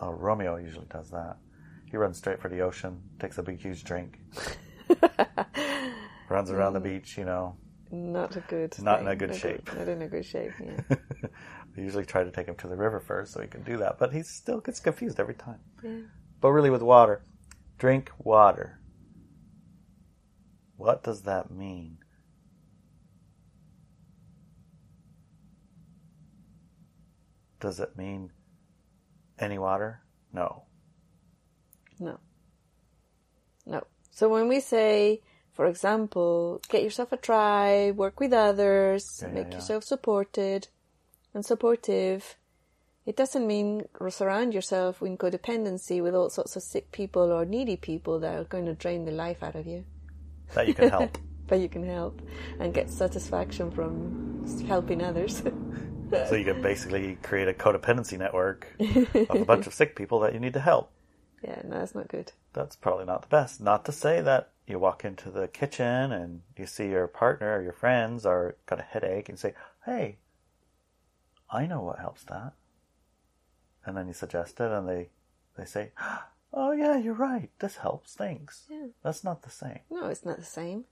uh, Romeo usually does that. He runs straight for the ocean, takes a big, huge drink. Runs around mm. the beach, you know. Not a good Not thing. in a good not shape. Good, not in a good shape, yeah. They usually try to take him to the river first so he can do that, but he still gets confused every time. Yeah. But really with water, drink water. What does that mean? Does it mean any water? No. No. No. So when we say, for example, get yourself a tribe, work with others, yeah, make yeah, yeah. yourself supported and supportive, it doesn't mean surround yourself in codependency with all sorts of sick people or needy people that are going to drain the life out of you. That you can help. But you can help and get satisfaction from helping others. So you can basically create a codependency network of a bunch of sick people that you need to help. Yeah, no, that's not good. That's probably not the best. Not to say that you walk into the kitchen and you see your partner or your friends are got a headache and say, hey, I know what helps that. And then you suggest it and they, they say, oh yeah, you're right. This helps. Thanks. Yeah. That's not the same. No, it's not the same.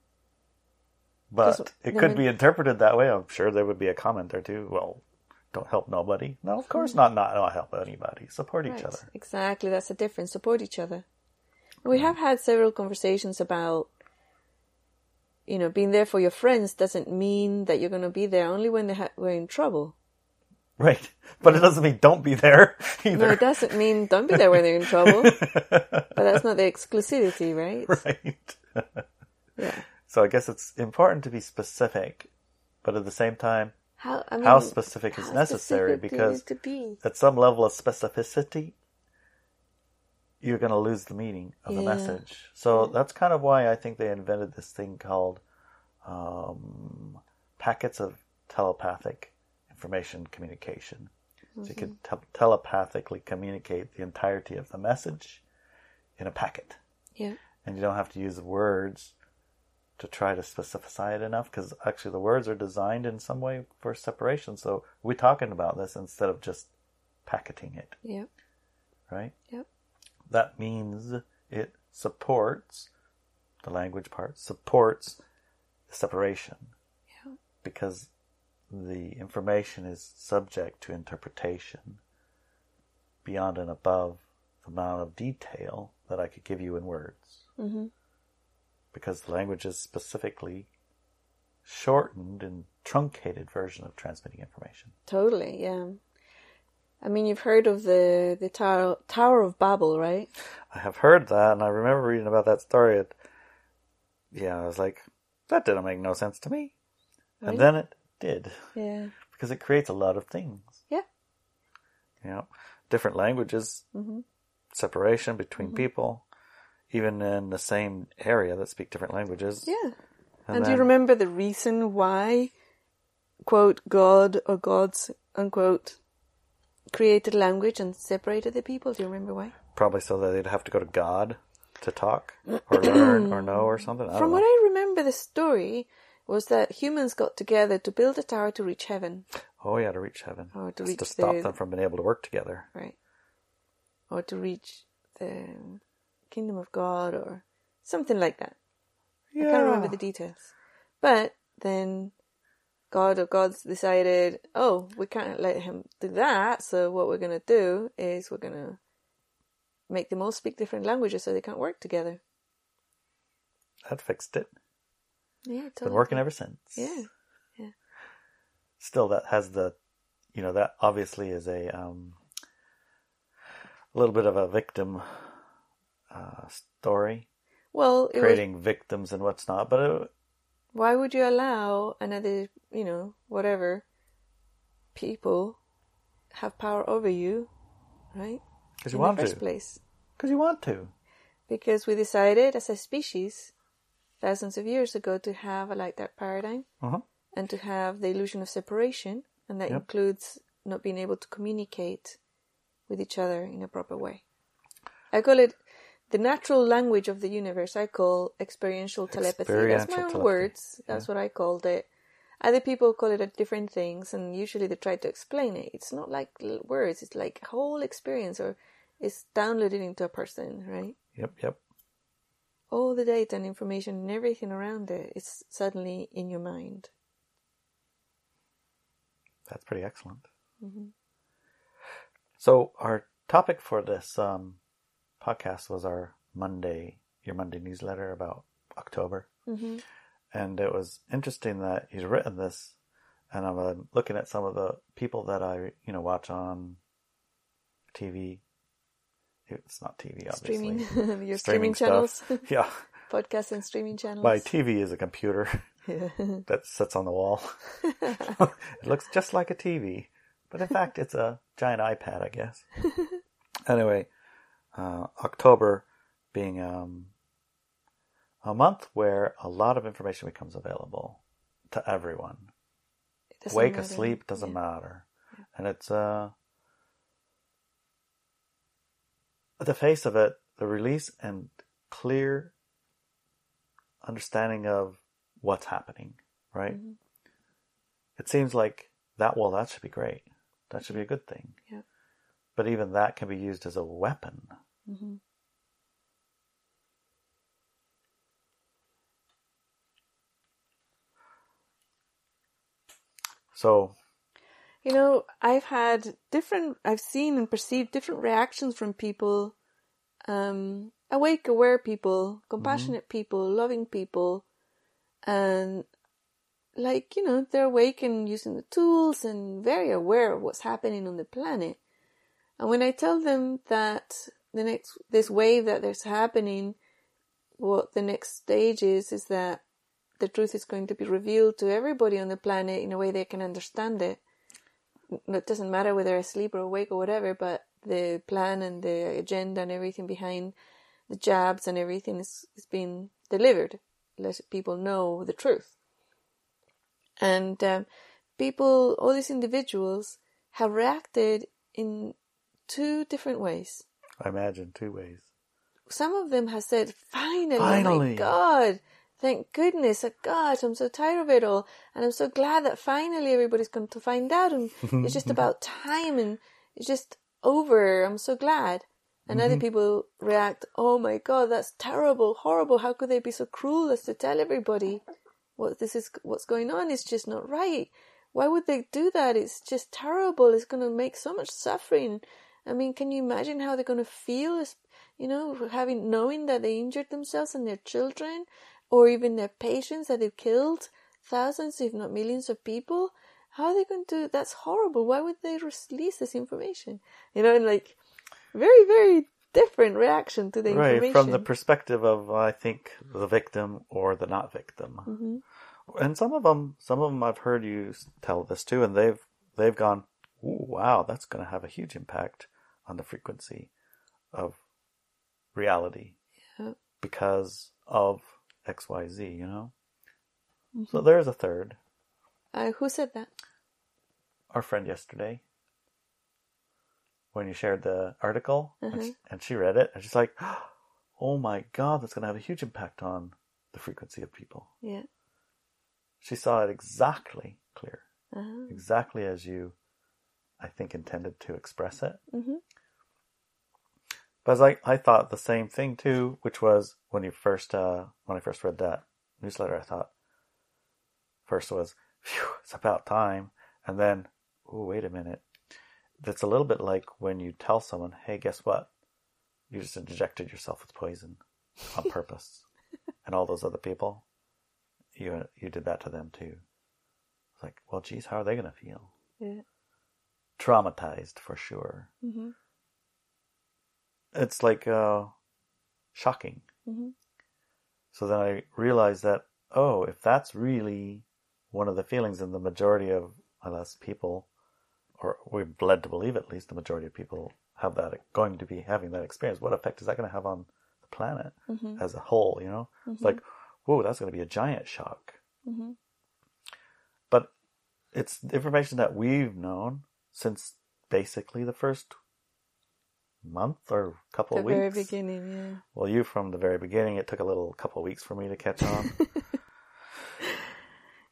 But Just, it could be interpreted that way. I'm sure there would be a comment or two. Well, don't help nobody. No, of course not. Not, not help anybody. Support right. each other. Exactly. That's the difference. Support each other. We yeah. have had several conversations about, you know, being there for your friends doesn't mean that you're going to be there only when they ha- we're in trouble. Right. But it doesn't mean don't be there either. No, it doesn't mean don't be there when they're in trouble. But that's not the exclusivity, right? Right. Yeah. So I guess it's important to be specific, but at the same time, How, I mean, how specific how is necessary specific because be? At some level of specificity, you're going to lose the meaning of yeah. the message. So yeah. that's kind of why I think they invented this thing called um, packets of telepathic information communication. Mm-hmm. So you could te- telepathically communicate the entirety of the message in a packet. Yeah. And you don't have to use words to try to specify it enough, because actually the words are designed in some way for separation. So we're talking about this instead of just packeting it. Yeah. Right? Yep. That means it supports, the language part, supports separation. Yeah. Because the information is subject to interpretation beyond and above the amount of detail that I could give you in words. Mm-hmm. Because the language is specifically shortened and truncated version of transmitting information. Totally, yeah. I mean, you've heard of the, the Tower, Tower of Babel, right? I have heard that, and I remember reading about that story. It, yeah, I was like, that didn't make no sense to me. Really? And then it did. Yeah. Because it creates a lot of things. Yeah. You know, different languages, mm-hmm. separation between mm-hmm. people. Even in the same area that speak different languages. Yeah. And, and then, do you remember the reason why, quote, God or gods, unquote, created language and separated the people? Do you remember why? Probably so that they'd have to go to God to talk or learn or know or something. I From what I remember, the story was that humans got together to build a tower to reach heaven. Oh, yeah, to reach heaven. Or to Just reach to stop the, them from being able to work together. Right. Or to reach the Kingdom of God or something like that. Yeah. I can't remember the details. But then God or gods decided, oh, we can't let him do that, so what we're going to do is we're going to make them all speak different languages so they can't work together. That fixed it. Yeah, totally. Been working ever since. Yeah, yeah. Still, that has the, you know, that obviously is a um, a little bit of a victim uh, story. Well, it creating was... victims and what's not, but it... why would you allow another, you know, whatever people have power over you, right? Because you want to. In the first place. Because you want to. Because we decided as a species thousands of years ago to have a like that paradigm uh-huh. and to have the illusion of separation, and that yep. includes not being able to communicate with each other in a proper way. I call it the natural language of the universe. I call experiential telepathy. Experiential That's my own telepathy. words. That's yeah. what I called it. Other people call it different things, and usually they try to explain it. It's not like words. It's like a whole experience, or it's downloaded into a person, right? Yep, yep. All the data and information and everything around it is suddenly in your mind. That's pretty excellent. Mm-hmm. So our topic for this um, podcast was our Monday, your Monday newsletter about October. Mm-hmm. And it was interesting that he's written this, and I'm uh, looking at some of the people that I, you know, watch on T V. It's not T V, obviously. Streaming. Your streaming, streaming channels. Yeah. Podcasts and streaming channels. My T V is a computer yeah. that sits on the wall. It looks just like a T V, but in fact, it's a giant iPad, I guess. Anyway, uh, October being... Um, a month where a lot of information becomes available to everyone. Wake, matter. asleep, doesn't yeah. matter. Yeah. And it's, uh, at the face of it, the release and clear understanding of what's happening, right? Mm-hmm. It seems like that, well, that should be great. That should be a good thing. Yeah. But even that can be used as a weapon. Mm-hmm. So, you know, I've had different, I've seen and perceived different reactions from people, um, awake, aware people, compassionate mm-hmm. people, loving people, and like, you know, they're awake and using the tools and very aware of what's happening on the planet. And when I tell them that the next, this wave that there's happening, what the next stage is, is that the truth is going to be revealed to everybody on the planet in a way they can understand it. It doesn't matter whether they're asleep or awake or whatever, but the plan and the agenda and everything behind the jabs and everything is, is being delivered. Let people know the truth. And um, people, all these individuals, have reacted in two different ways. I imagine two ways. Some of them have said, finally, finally. my God, thank goodness, oh gosh, I'm so tired of it all. And I'm so glad that finally everybody's come to find out. And it's just about time and it's just over. I'm so glad. And mm-hmm. other people react, oh my God, that's terrible, horrible. How could they be so cruel as to tell everybody what this is, what's going on? It's just not right. Why would they do that? It's just terrible. It's going to make so much suffering. I mean, can you imagine how they're going to feel, you know, having knowing that they injured themselves and their children, or even their patients that they've killed, thousands if not millions of people? How are they going to, that's horrible, why would they release this information? You know, and like, very, very different reaction to the right, information. Right, from the perspective of, I think, the victim or the not victim. Mm-hmm. And some of them, some of them I've heard you tell this too, and they've, they've gone, ooh, wow, that's going to have a huge impact on the frequency of reality. Yeah. Because of X Y Z, you know? Mm-hmm. So there's a third. Uh, who said that? Our friend yesterday. When you shared the article, uh-huh. and, she, and she read it, and she's like, oh my God, that's going to have a huge impact on the frequency of people. Yeah. She saw it exactly clear. Uh-huh. Exactly as you, I think, intended to express it. Mm-hmm. But I, I thought the same thing too, which was when you first, uh, when I first read that newsletter, I thought first was, phew, it's about time. And then, oh, wait a minute. That's a little bit like when you tell someone, hey, guess what? You just injected yourself with poison on purpose. And all those other people, you you did that to them too. It's like, well, geez, how are they going to feel? Yeah. Traumatized for sure. Mm-hmm. It's like uh, shocking. Mm-hmm. So then I realized that, oh, if that's really one of the feelings in the majority of, alas, people, or we're led to believe at least the majority of people have that, going to be having that experience, what effect is that going to have on the planet mm-hmm. as a whole, you know? Mm-hmm. It's like, whoa, that's going to be a giant shock. Mm-hmm. But it's information that we've known since basically the first month or couple the of weeks. The very beginning, yeah. Well, you from the very beginning, it took a little couple of weeks for me to catch on.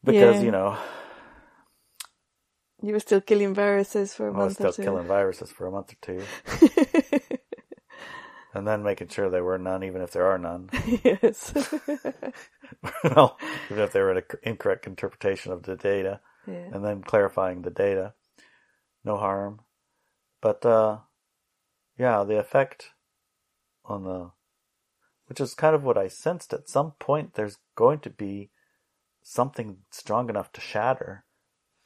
Because, yeah. you know... You were still killing viruses for a I month or two. I was still killing viruses for a month or two. And then making sure there were none, even if there are none. Yes. Well, even if they were an incorrect interpretation of the data. Yeah. And then clarifying the data. No harm. But, uh, yeah, the effect on the... Which is kind of what I sensed. At some point, there's going to be something strong enough to shatter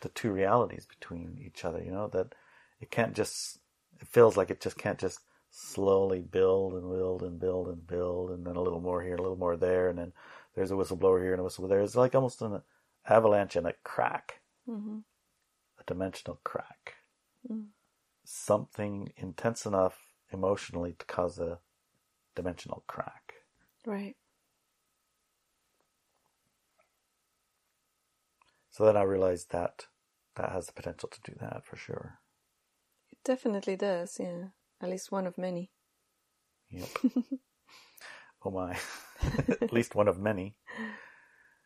the two realities between each other, you know, that it can't just, it feels like it just can't just slowly build and build and build and build and then a little more here, a little more there, and then there's a whistleblower here and a whistleblower there. It's like almost an avalanche and a crack, mm-hmm. a dimensional crack. Mm. Something intense enough emotionally to cause a dimensional crack. Right. So then I realized that that has the potential to do that for sure. It definitely does, yeah. At least one of many. Yep. Oh my. At least one of many.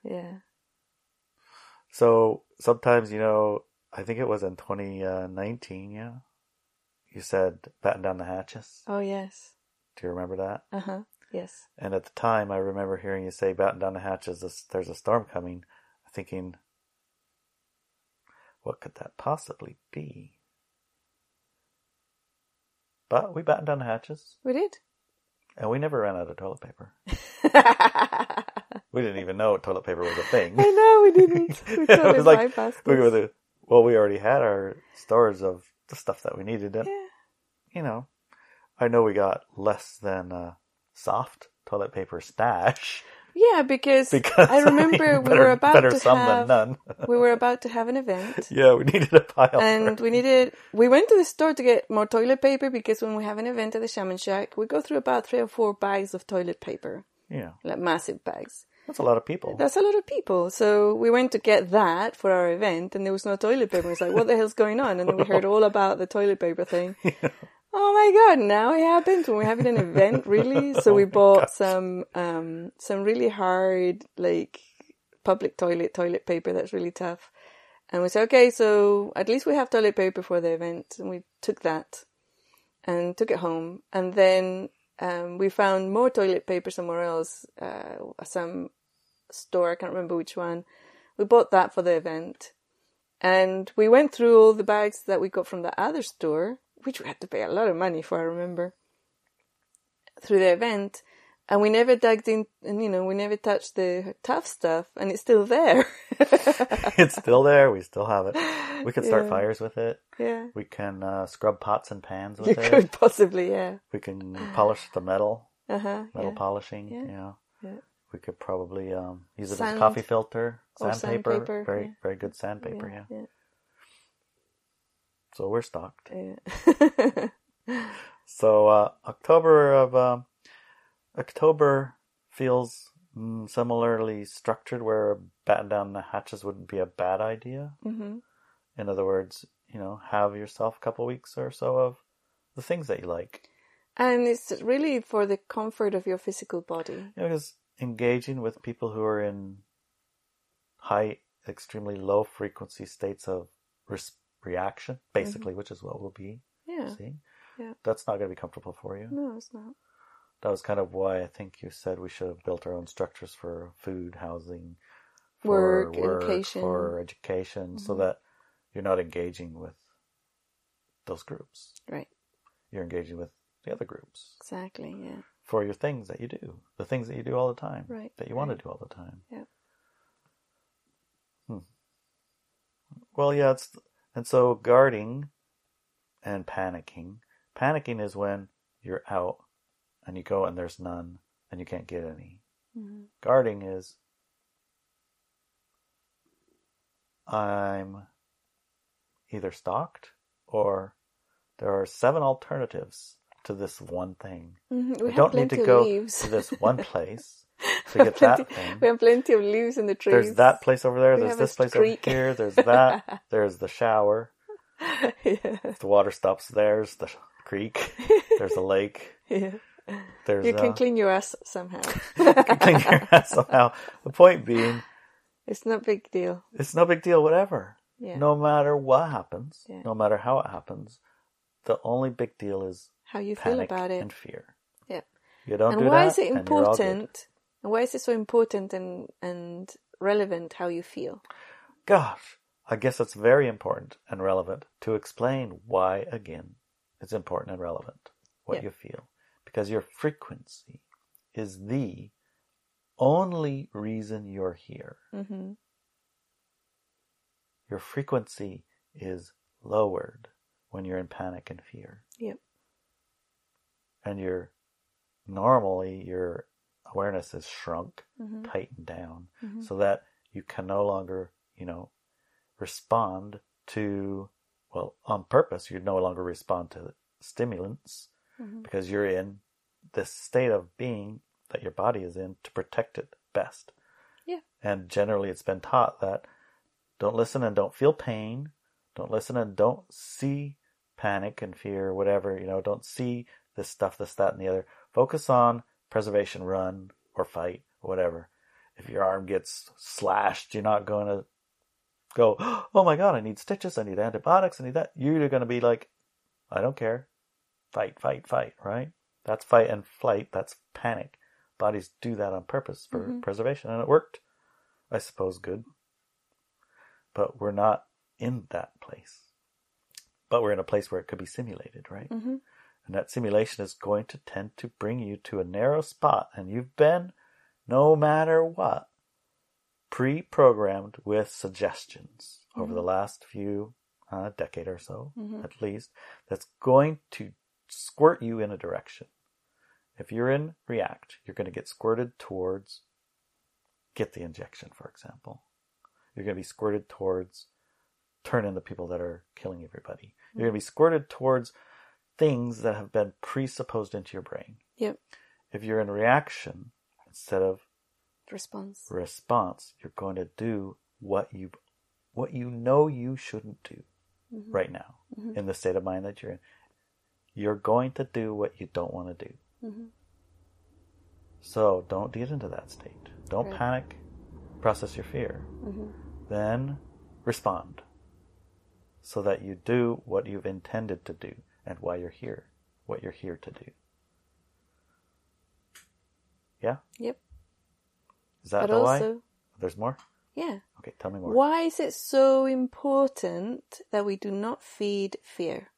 Yeah. So sometimes, you know, I think it was in twenty nineteen, yeah? You said, batten down the hatches. Oh, yes. Do you remember that? Uh-huh, yes. And at the time, I remember hearing you say, batten down the hatches, there's a storm coming, thinking... What could that possibly be? But we battened down the hatches. We did. And we never ran out of toilet paper. We didn't even know toilet paper was a thing. I know, we didn't. We totally like, bypassed we the, Well, we already had our stores of the stuff that we needed. And, yeah. You know, I know we got less than a soft toilet paper stash. Yeah, because, because I remember I mean, better, we were about to have than none. we were about to have an event. Yeah, we needed a pile. And we needed we went to the store to get more toilet paper because when we have an event at the Shaman Shack, we go through about three or four bags of toilet paper. Yeah, like massive bags. That's a lot of people. That's a lot of people. So we went to get that for our event, and there was no toilet paper. It's like, what the hell's going on? And then we heard all about the toilet paper thing. Yeah. Oh my God, now it happens when we're having an event, really? So we bought some um, some really hard, like, public toilet toilet paper that's really tough. And we said, okay, so at least we have toilet paper for the event. And we took that and took it home. And then um, we found more toilet paper somewhere else, uh, some store, I can't remember which one. We bought that for the event. And we went through all the bags that we got from the other store, which we had to pay a lot of money for, I remember, through the event. And we never dug in, and, you know, we never touched the tough stuff, and it's still there. It's still there. We still have it. We can start yeah. fires with it. Yeah. We can uh, scrub pots and pans with you it. You could possibly, yeah. We can polish the metal. Uh-huh. Metal yeah. polishing, yeah. yeah. yeah. We could probably um, use it sand. as a coffee filter. Sandpaper. sandpaper. Very, yeah. very good sandpaper, yeah. yeah. yeah. So we're stocked. Yeah. So uh, October of uh, October feels mm, similarly structured, where batting down the hatches wouldn't be a bad idea. Mm-hmm. In other words, you know, have yourself a couple weeks or so of the things that you like, and it's really for the comfort of your physical body. You know, because engaging with people who are in high, extremely low frequency states of response. Reaction, basically, mm-hmm. which is what we'll be yeah. seeing. Yeah. That's not going to be comfortable for you. No, it's not. That was kind of why I think you said we should have built our own structures for food, housing, for work, work education. for education, mm-hmm. so that you're not engaging with those groups. Right. You're engaging with the other groups. Exactly, yeah. For your things that you do, the things that you do all the time, right. that you right. want to do all the time. Yeah. Well, yeah, it's, and so guarding and panicking. Panicking is when you're out and you go and there's none and you can't get any. Mm-hmm. Guarding is I'm either stalked or there are seven alternatives to this one thing. Mm-hmm. We I don't need to go leaves. to this one place to get plenty, that thing. We have plenty of leaves in the trees. There's that place over there. We there's this place streak. over here. There's that. There's the shower. Yeah. The water stops. There's the creek. There's the lake. Yeah. There's you can a, clean your ass somehow. You can clean your ass somehow. The point being, it's no big deal. It's no big deal, whatever. Yeah. No matter what happens, yeah. no matter how it happens, the only big deal is how you feel about it and fear. Yeah. You don't and do why that, is it important? And, you're all good. And why is it so important and and relevant how you feel? Gosh, I guess it's very important and relevant to explain why, again, it's important and relevant, what yeah. you feel. Because your frequency is the only reason you're here. Mm-hmm. Your frequency is lowered when you're in panic and fear. Yep. And you're normally your awareness is shrunk, mm-hmm. tightened down, mm-hmm. so that you can no longer, you know, respond to, well, on purpose, you no longer respond to stimulants mm-hmm. because you're in this state of being that your body is in to protect it best. Yeah. And generally it's been taught that don't listen and don't feel pain. Don't listen and don't see panic and fear, whatever, you know, don't see this stuff, this, that, and the other. Focus on preservation, run or fight, or whatever. If your arm gets slashed, you're not going to go, oh my God, I need stitches. I need antibiotics. I need that. You're going to be like, I don't care. Fight, fight, fight, right? That's fight and flight. That's panic. Bodies do that on purpose for mm-hmm. preservation. And it worked, I suppose, good. But we're not in that place. But we're in a place where it could be simulated, right? Mm-hmm. And that simulation is going to tend to bring you to a narrow spot. And you've been, no matter what, pre-programmed with suggestions mm-hmm. over the last few uh, decade or so, mm-hmm. at least, that's going to squirt you in a direction. If you're in react, you're going to get squirted towards, get the injection, for example. You're going to be squirted towards turn into people that are killing everybody. You're going to be squirted towards things that have been presupposed into your brain. Yep. If you're in reaction instead of response, response, you're going to do what you what you know you shouldn't do mm-hmm. right now mm-hmm. in the state of mind that you're in. You're going to do what you don't want to do. Mm-hmm. So don't get into that state. Don't right. panic. Process your fear. Mm-hmm. Then respond so that you do what you've intended to do and why you're here, what you're here to do. Yeah? Yep. Is that but the also, why? There's more? Yeah. Okay, tell me more. Why is it so important that we do not feed fear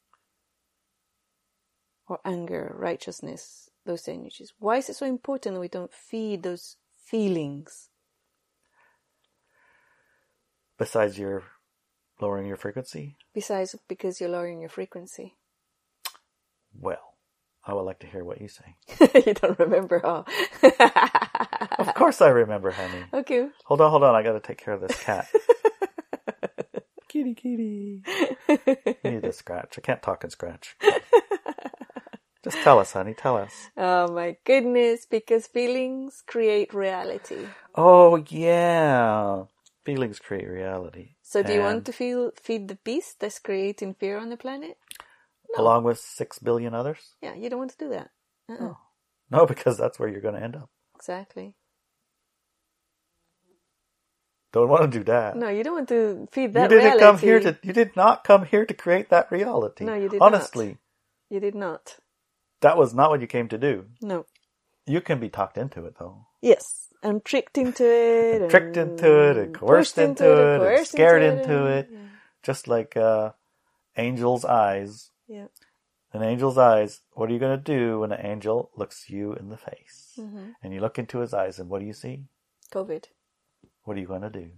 or anger, righteousness, those energies? Why is it so important that we don't feed those feelings? Besides you're lowering your frequency? Besides because you're lowering your frequency. Well, I would like to hear what you say. You don't remember all. Of course I remember, honey. Okay. Hold on, hold on. I got to take care of this cat. Kitty, kitty. I need to scratch. I can't talk and scratch. Just tell us, honey. Tell us. Oh, my goodness. Because feelings create reality. Oh, yeah. Feelings create reality. So do you and want to feel, feed the beast that's creating fear on the planet? No. Along with six billion others? Yeah, you don't want to do that. Uh-uh. No. no, because that's where you're going to end up. Exactly. Don't want to do that. No, you don't want to feed that reality. You didn't reality. come here to. You did not come here to create that reality. No, you did Honestly, not. Honestly. You did not. That was not what you came to do. No. You can be talked into it, though. Yes. I'm tricked into it. And tricked into it and coerced into, into it and, coerced and scared into it. Into it. Yeah. Just like uh, angel's eyes. Yeah. An angel's eyes. What are you going to do when an angel looks you in the face? Mm-hmm. And you look into his eyes and what do you see? COVID. What are you going to do?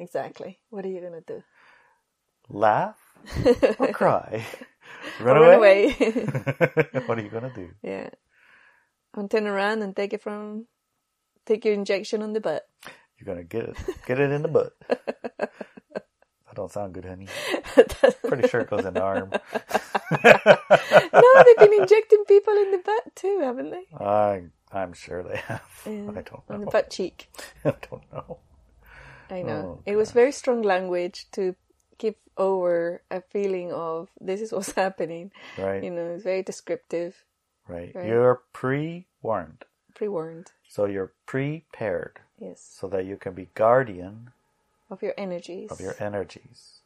Exactly. What are you going to do? Laugh or cry? Run or away? Run away. What are you going to do? Yeah. And turn around and take it from, take your injection on the butt. You're going to get it. Get it in the butt. That don't sound good, honey. Pretty sure it goes in the arm. No, they've been injecting people in the butt too, haven't they? I, I'm sure they have. Yeah. I don't know. On the butt cheek. I don't know. I know. Oh, it was very strong language to give over a feeling of this is what's happening. Right. You know, it's very descriptive. Right. Right. You're pre-warned. Pre-warned. So you're prepared. Yes. So that you can be guardian of your energies. Of your energies.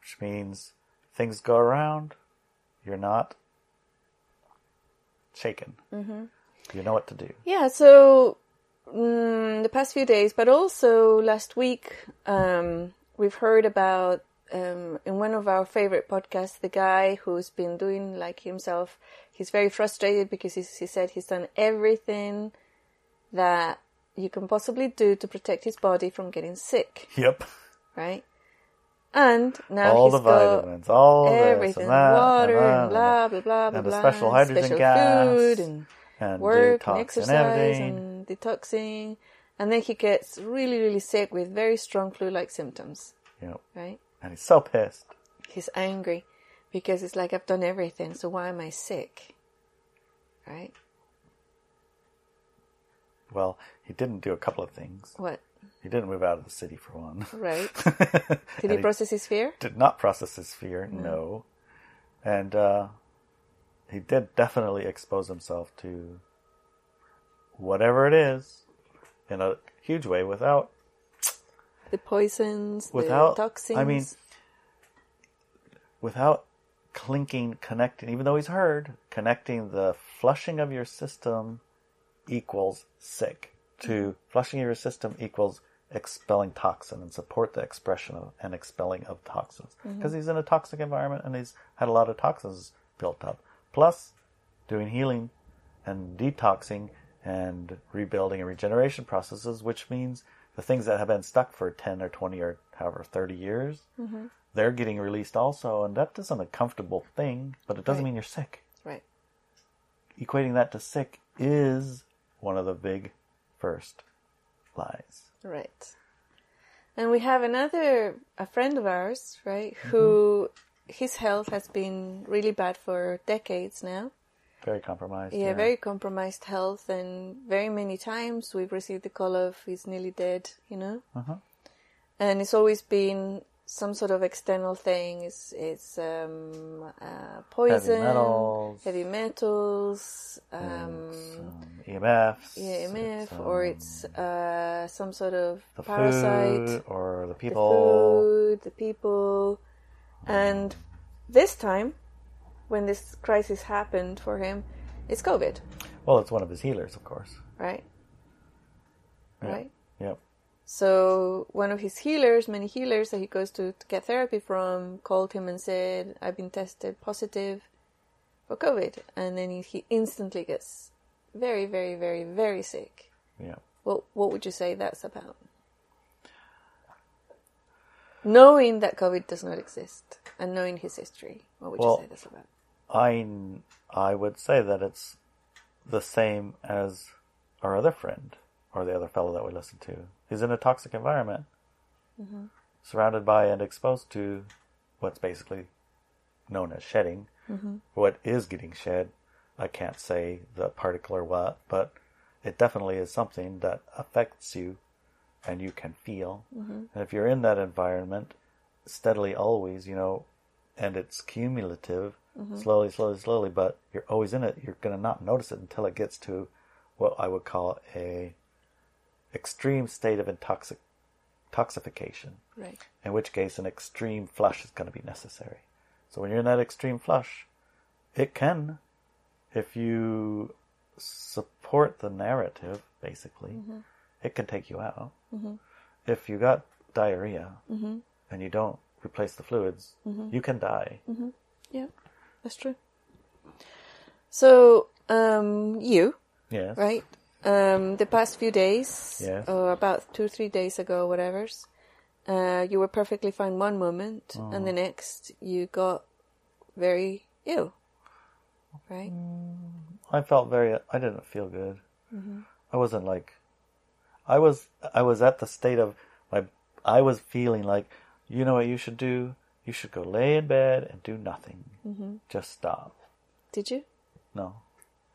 Which means things go around, you're not shaken. Mm-hmm. You know what to do. Yeah, so mm, the past few days, but also last week, um, we've heard about, um, in one of our favorite podcasts, the guy who's been doing like himself, he's very frustrated because he, he said he's done everything that you can possibly do to protect his body from getting sick. Yep. Right? And now all he's the vitamins, got all everything, and that, water and, that, and blah, blah, blah, blah, and blah, the special hydrogen special gas, food and, and work and exercise and, everything. and detoxing. And then he gets really, really sick with very strong flu-like symptoms. Yep. Right? And he's so pissed. He's angry because it's like, I've done everything, so why am I sick? Right? Well, he didn't do a couple of things. What? He didn't move out of the city, for one. Right. Did he process his fear? Did not process his fear, no. no. And uh, he did definitely expose himself to whatever it is in a huge way without... The poisons, without, the toxins. I mean, without clinking, connecting, even though he's heard, connecting the flushing of your system... equals sick to flushing your system equals expelling toxin and support the expression of and expelling of toxins because mm-hmm. he's in a toxic environment and he's had a lot of toxins built up, plus doing healing and detoxing and rebuilding and regeneration processes, which means the things that have been stuck for ten or twenty or however thirty years mm-hmm. they're getting released also, and that isn't a comfortable thing, but it doesn't right. mean you're sick. Right. Equating that to sick is one of the big first lies. Right. And we have another, a friend of ours, right, mm-hmm. who his health has been really bad for decades now. Very compromised. Yeah, yeah, very compromised health. And very many times we've received the call of, he's nearly dead, you know. Uh-huh. And it's always been some sort of external thing. It's, it's um, uh, poison, heavy metals, heavy metals um, E M Fs. Yeah, E M F, it's, um, or it's uh, some sort of the parasite. Food or the people. The food, the people. Um, and this time, when this crisis happened for him, it's COVID. Well, it's one of his healers, of course. Right. Yeah. Right? Yep. So one of his healers, many healers that he goes to, to get therapy from, called him and said, I've been tested positive for COVID. And then he, he instantly gets very, very, very, very sick. Yeah. Well, what would you say that's about? Knowing that COVID does not exist and knowing his history, what would well, you say that's about? I, I would say that it's the same as our other friend. Or the other fellow that we listened to. He's in a toxic environment. Mm-hmm. Surrounded by and exposed to what's basically known as shedding. Mm-hmm. What is getting shed, I can't say the particle or what, but it definitely is something that affects you and you can feel. Mm-hmm. And if you're in that environment steadily always, you know, and it's cumulative, mm-hmm. slowly, slowly, slowly, but you're always in it, you're going to not notice it until it gets to what I would call a... extreme state of intoxic toxification, right. In which case an extreme flush is going to be necessary. So when you're in that extreme flush, it can, if you support the narrative, basically, mm-hmm. it can take you out. Mm-hmm. If you got diarrhea mm-hmm. and you don't replace the fluids, mm-hmm. you can die. Mm-hmm. Yeah, that's true. So um, you, yes, right. Um, the past few days, yes. or about two, three days ago, whatever's, Uh, you were perfectly fine one moment, oh. and the next you got very ill, right? I felt very... I didn't feel good. Mm-hmm. I wasn't like... I was I was at the state of... my. I was feeling like, you know what you should do? You should go lay in bed and do nothing. Mm-hmm. Just stop. Did you? No.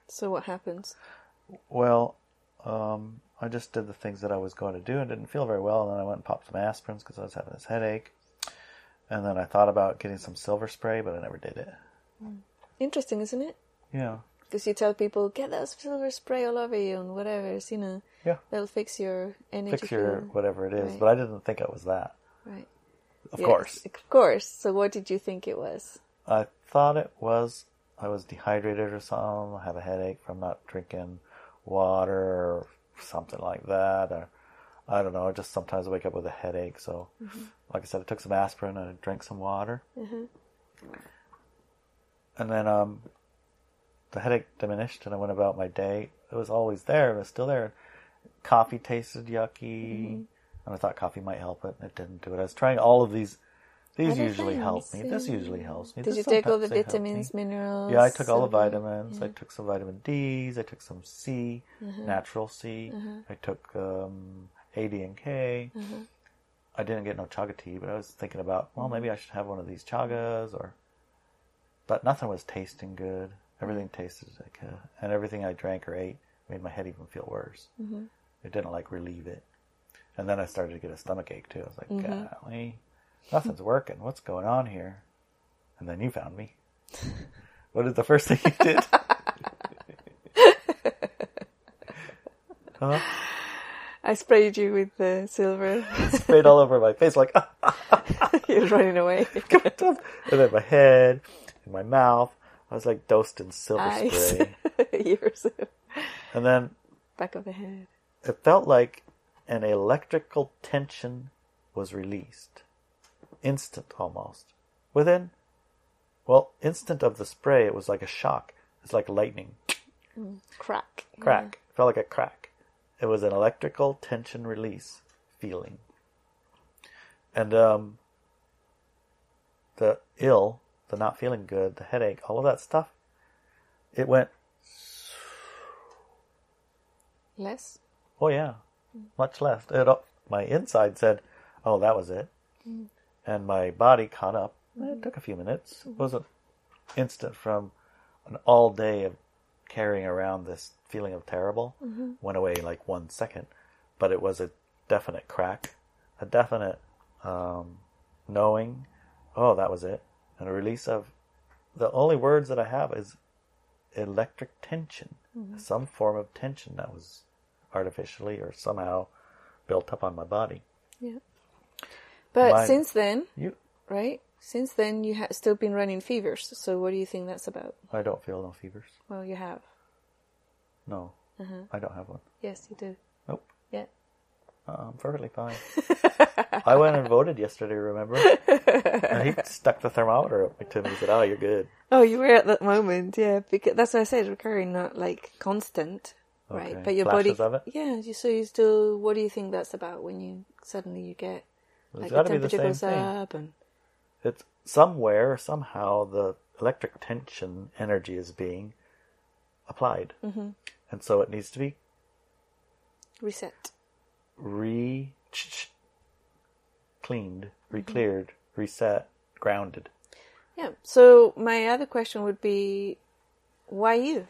So what happens? Well, um, I just did the things that I was going to do and didn't feel very well. And then I went and popped some aspirins because I was having this headache. And then I thought about getting some silver spray, but I never did it. Interesting, isn't it? Yeah. Because you tell people, get that silver spray all over you and whatever, you know. Yeah. That'll fix your energy. Fix your food. Whatever it is. Right. But I didn't think it was that. Right. Of yes, course. Of course. So what did you think it was? I thought it was... I was dehydrated or something. I had a headache from not drinking water or something like that. Or I don't know. Just sometimes I wake up with a headache. So, mm-hmm. like I said, I took some aspirin and I drank some water. Mm-hmm. And then um, the headache diminished and I went about my day. It was always there. It was still there. Coffee tasted yucky. Mm-hmm. And I thought coffee might help it. And it didn't do it. I was trying all of these. These usually help me. This usually helps me. Did you take all the vitamins, minerals? Yeah, I took all the vitamins. I took some vitamin D's. I took some C, natural C. I took um, A, D, and K. I didn't get no chaga tea, but I was thinking about, well, maybe I should have one of these chagas. Or, but nothing was tasting good. Everything tasted like a... And everything I drank or ate made my head even feel worse. It didn't, like, relieve it. And then I started to get a stomach ache, too. I was like, golly... nothing's working. What's going on here? And then you found me. What is the first thing you did? Huh? I sprayed you with the silver. Sprayed all over my face like... He was running away. And then my head and my mouth. I was like dosed in silver Ice. Spray. Years. And then... back of the head. It felt like an electrical tension was released. Instant almost. Within, well, instant of the spray, it was like a shock. It's like lightning. Mm, crack. Crack. Yeah. Felt like a crack. It was an electrical tension release feeling. And um, the ill, the not feeling good, the headache, all of that stuff, it went... less? Oh, yeah. Mm. Much less. It, my inside said, oh, that was it. Mm. And my body caught up. It took a few minutes. Mm-hmm. It wasn't instant from an all day of carrying around this feeling of terrible. Mm-hmm. Went away like one second. But it was a definite crack. A definite um, knowing, oh, that was it. And a release of, the only words that I have is electric tension. Mm-hmm. Some form of tension that was artificially or somehow built up on my body. Yeah. But Mine. since then, you, right? Since then, you have still been running fevers. So what do you think that's about? I don't feel no fevers. Well, you have. No. Uh-huh. I don't have one. Yes, you do. Nope. Yeah. Uh-uh, I'm perfectly fine. I went and voted yesterday, remember? And he stuck the thermometer up my tube and said, oh, you're good. Oh, you were at that moment, yeah. Because that's what I said, recurring, not like constant. Okay. Right. But your Flashes body... of it? Yeah, so you still... What do you think that's about when you suddenly you get... It's like got to be the same thing. And... it's somewhere, somehow, the electric tension energy is being applied. Mm-hmm. And so it needs to be... reset. Re-cleaned, re-cleared, mm-hmm. reset, grounded. Yeah. So my other question would be, why you?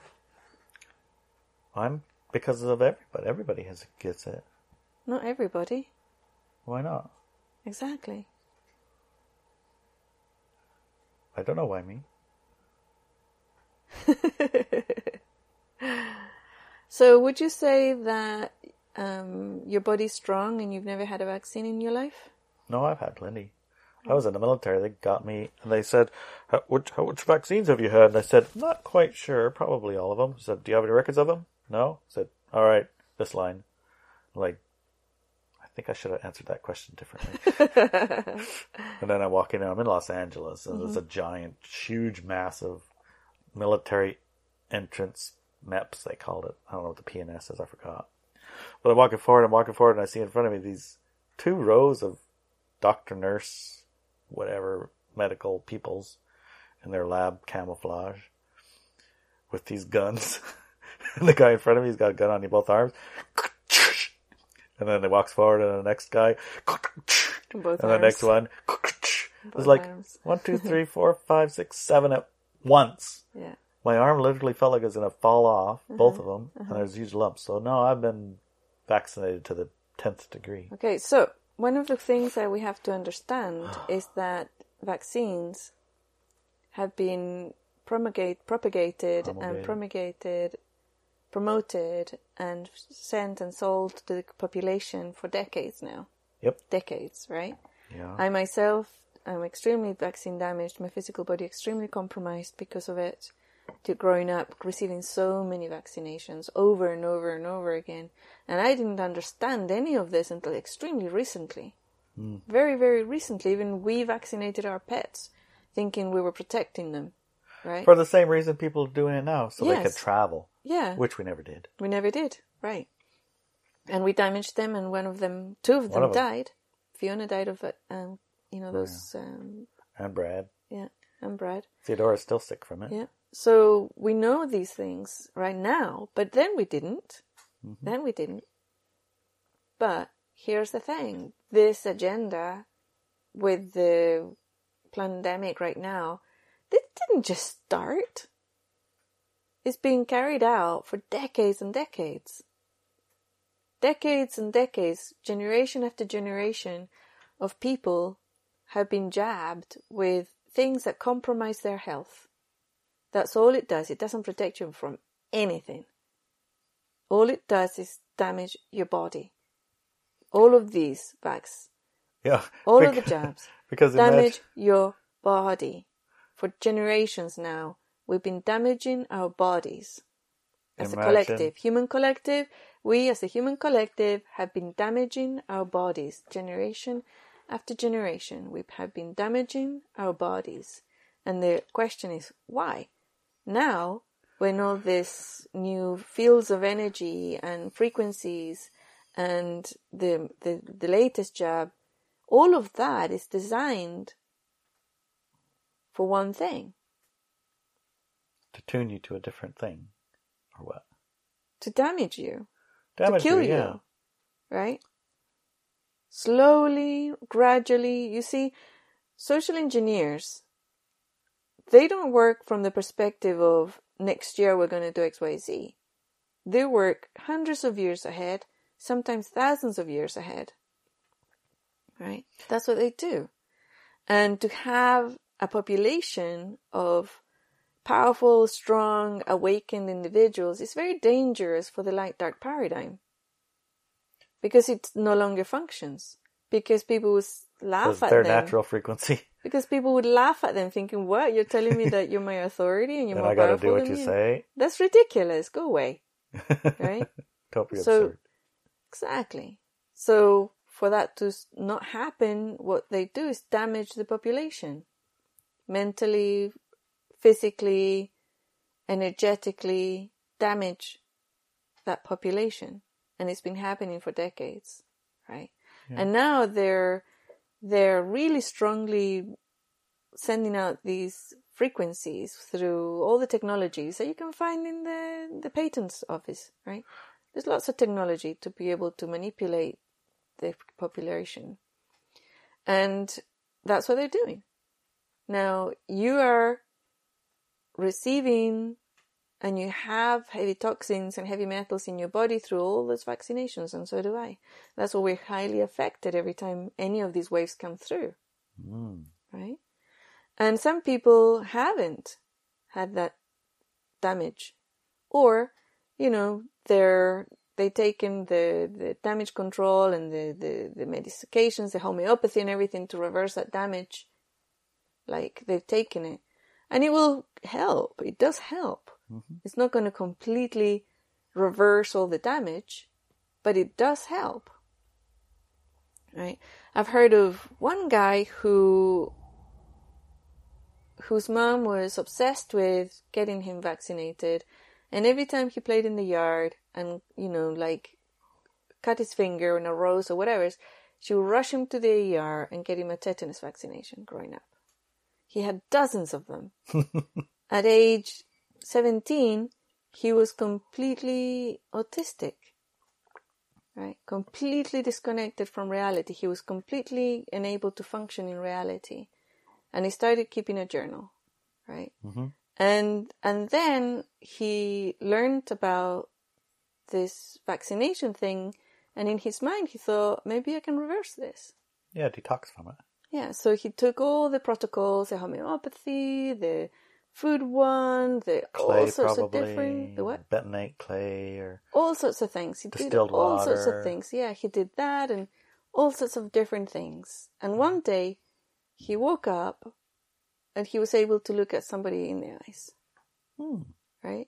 I'm... because of everybody. Everybody has gets it. Not everybody. Why not? Exactly. I don't know why me. So would you say that um, your body's strong and you've never had a vaccine in your life? No, I've had plenty. I was in the military. They got me and they said, which, which vaccines have you had? And I said, not quite sure. Probably all of them. I said, do you have any records of them? No. I said, all right, this line. Like, I think I should have answered that question differently. And then I walk in and I'm in Los Angeles and mm-hmm. there's a giant, huge, massive military entrance, MEPS they called it. I don't know what the P N S is, I forgot. But I'm walking forward, I'm walking forward and I see in front of me these two rows of doctor, nurse, whatever, medical peoples in their lab camouflage with these guns. And the guy in front of me, he's got a gun on both arms. And then he walks forward, and the next guy, and the arms. Next one. It was like arms. one, two, three, four, five, six, seven at once. Yeah. My arm literally felt like it was going to fall off, uh-huh. both of them, uh-huh. and there's huge lumps. So, no, I've been vaccinated to the tenth degree. Okay, so one of the things that we have to understand is that vaccines have been promulgate, propagated promulgated. and promulgated, promoted and sent and sold to the population for decades now. Yep. Decades, right? Yeah. I myself am extremely vaccine damaged, my physical body extremely compromised because of it, to growing up, receiving so many vaccinations over and over and over again. And I didn't understand any of this until extremely recently. Mm. Very, very recently. Even we vaccinated our pets, thinking we were protecting them, right? For the same reason people are doing it now, so yes. they could travel. Yeah. Which we never did. We never did, right. And we damaged them, and one of them, two of them of died. Them. Fiona died of, um, you know, those... Yeah. Um, and Brad. Yeah, and Brad. Theodora's still sick from it. Yeah. So we know these things right now, but then we didn't. Mm-hmm. Then we didn't. But here's the thing. This agenda with the pandemic right now, it didn't just start. It's been carried out for decades and decades. Decades and decades, generation after generation of people have been jabbed with things that compromise their health. That's all it does. It doesn't protect you from anything. All it does is damage your body. All of these vax. Yeah. All because, of the jabs. Because damage imagine... your body. For generations now, we've been damaging our bodies. As imagine. a collective, human collective, we as a human collective have been damaging our bodies. Generation after generation, we have been damaging our bodies. And the question is, why? Now, when all these new fields of energy and frequencies and the, the the latest jab, all of that is designed for one thing. To tune you to a different thing, or what? To damage you. Damage to kill you, yeah. you, right? Slowly, gradually, you see, social engineers, they don't work from the perspective of next year we're going to do X, Y, Z. They work hundreds of years ahead, sometimes thousands of years ahead. Right? That's what they do. And to have a population of powerful, strong, awakened individuals is very dangerous for the light-dark paradigm. Because it no longer functions. Because people will laugh at them. Because their natural frequency. Because people would laugh at them thinking, what? You're telling me that you're my authority and you're more powerful than me? I gotta do what you say. That's ridiculous. Go away. Right? Totally absurd. Exactly. So for that to not happen, what they do is damage the population. Mentally, physically, energetically damage that population. And it's been happening for decades. Right? Yeah. And now they're... They're really strongly sending out these frequencies through all the technologies that you can find in the, the patents office, right? There's lots of technology to be able to manipulate the population. And that's what they're doing. Now, you are receiving and you have heavy toxins and heavy metals in your body through all those vaccinations, and so do I. That's why we're highly affected every time any of these waves come through. Mm. Right? And some people haven't had that damage. Or, you know, they're they've taken the, the damage control and the, the, the medications, the homeopathy and everything to reverse that damage. Like, they've taken it. And it will help. It does help. Mm-hmm. It's not going to completely reverse all the damage, but it does help, right? I've heard of one guy who, whose mom was obsessed with getting him vaccinated, and every time he played in the yard and, you know, like cut his finger on a rose or whatever, She would rush him to the E R and get him a tetanus vaccination growing up. He had dozens of them. At age seventeen, he was completely autistic, right? Completely disconnected from reality. He was completely unable to function in reality. And he started keeping a journal, right? Mm-hmm. And and then he learned about this vaccination thing, and in his mind he thought, maybe I can reverse this. Yeah, detox from it. Yeah, so he took all the protocols, the homeopathy, the food one, the clay, all sorts probably, of different... The what? Bentonite clay or... All sorts of things. He distilled did all water. Sorts of things. Yeah, he did that and all sorts of different things. And one day he woke up and he was able to look at somebody in the eyes. Hmm. Right?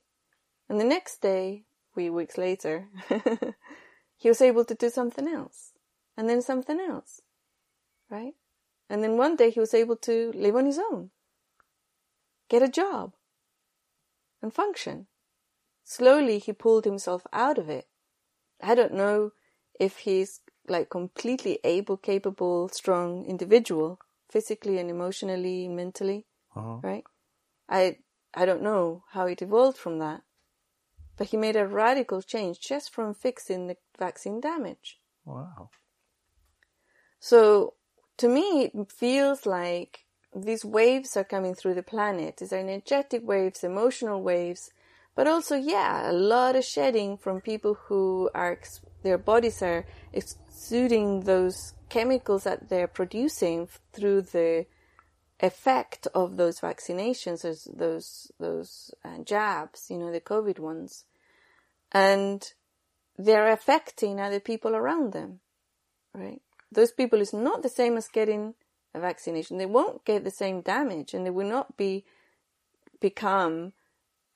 And the next day, three weeks later, he was able to do something else. And then something else. Right? And then one day he was able to live on his own. Get a job. And function. Slowly he pulled himself out of it. I don't know if he's like completely able, capable, strong individual. Physically and emotionally, mentally, uh-huh. right? I I don't know how it evolved from that. But he made a radical change just from fixing the vaccine damage. Wow. So, to me, it feels like these waves are coming through the planet. These are energetic waves, emotional waves, but also, yeah, a lot of shedding from people who are, their bodies are exuding those chemicals that they're producing through the effect of those vaccinations, those those, those uh, jabs, you know, the COVID ones. And they're affecting other people around them, right? Those people is not the same as getting a vaccination. They won't get the same damage and they will not be become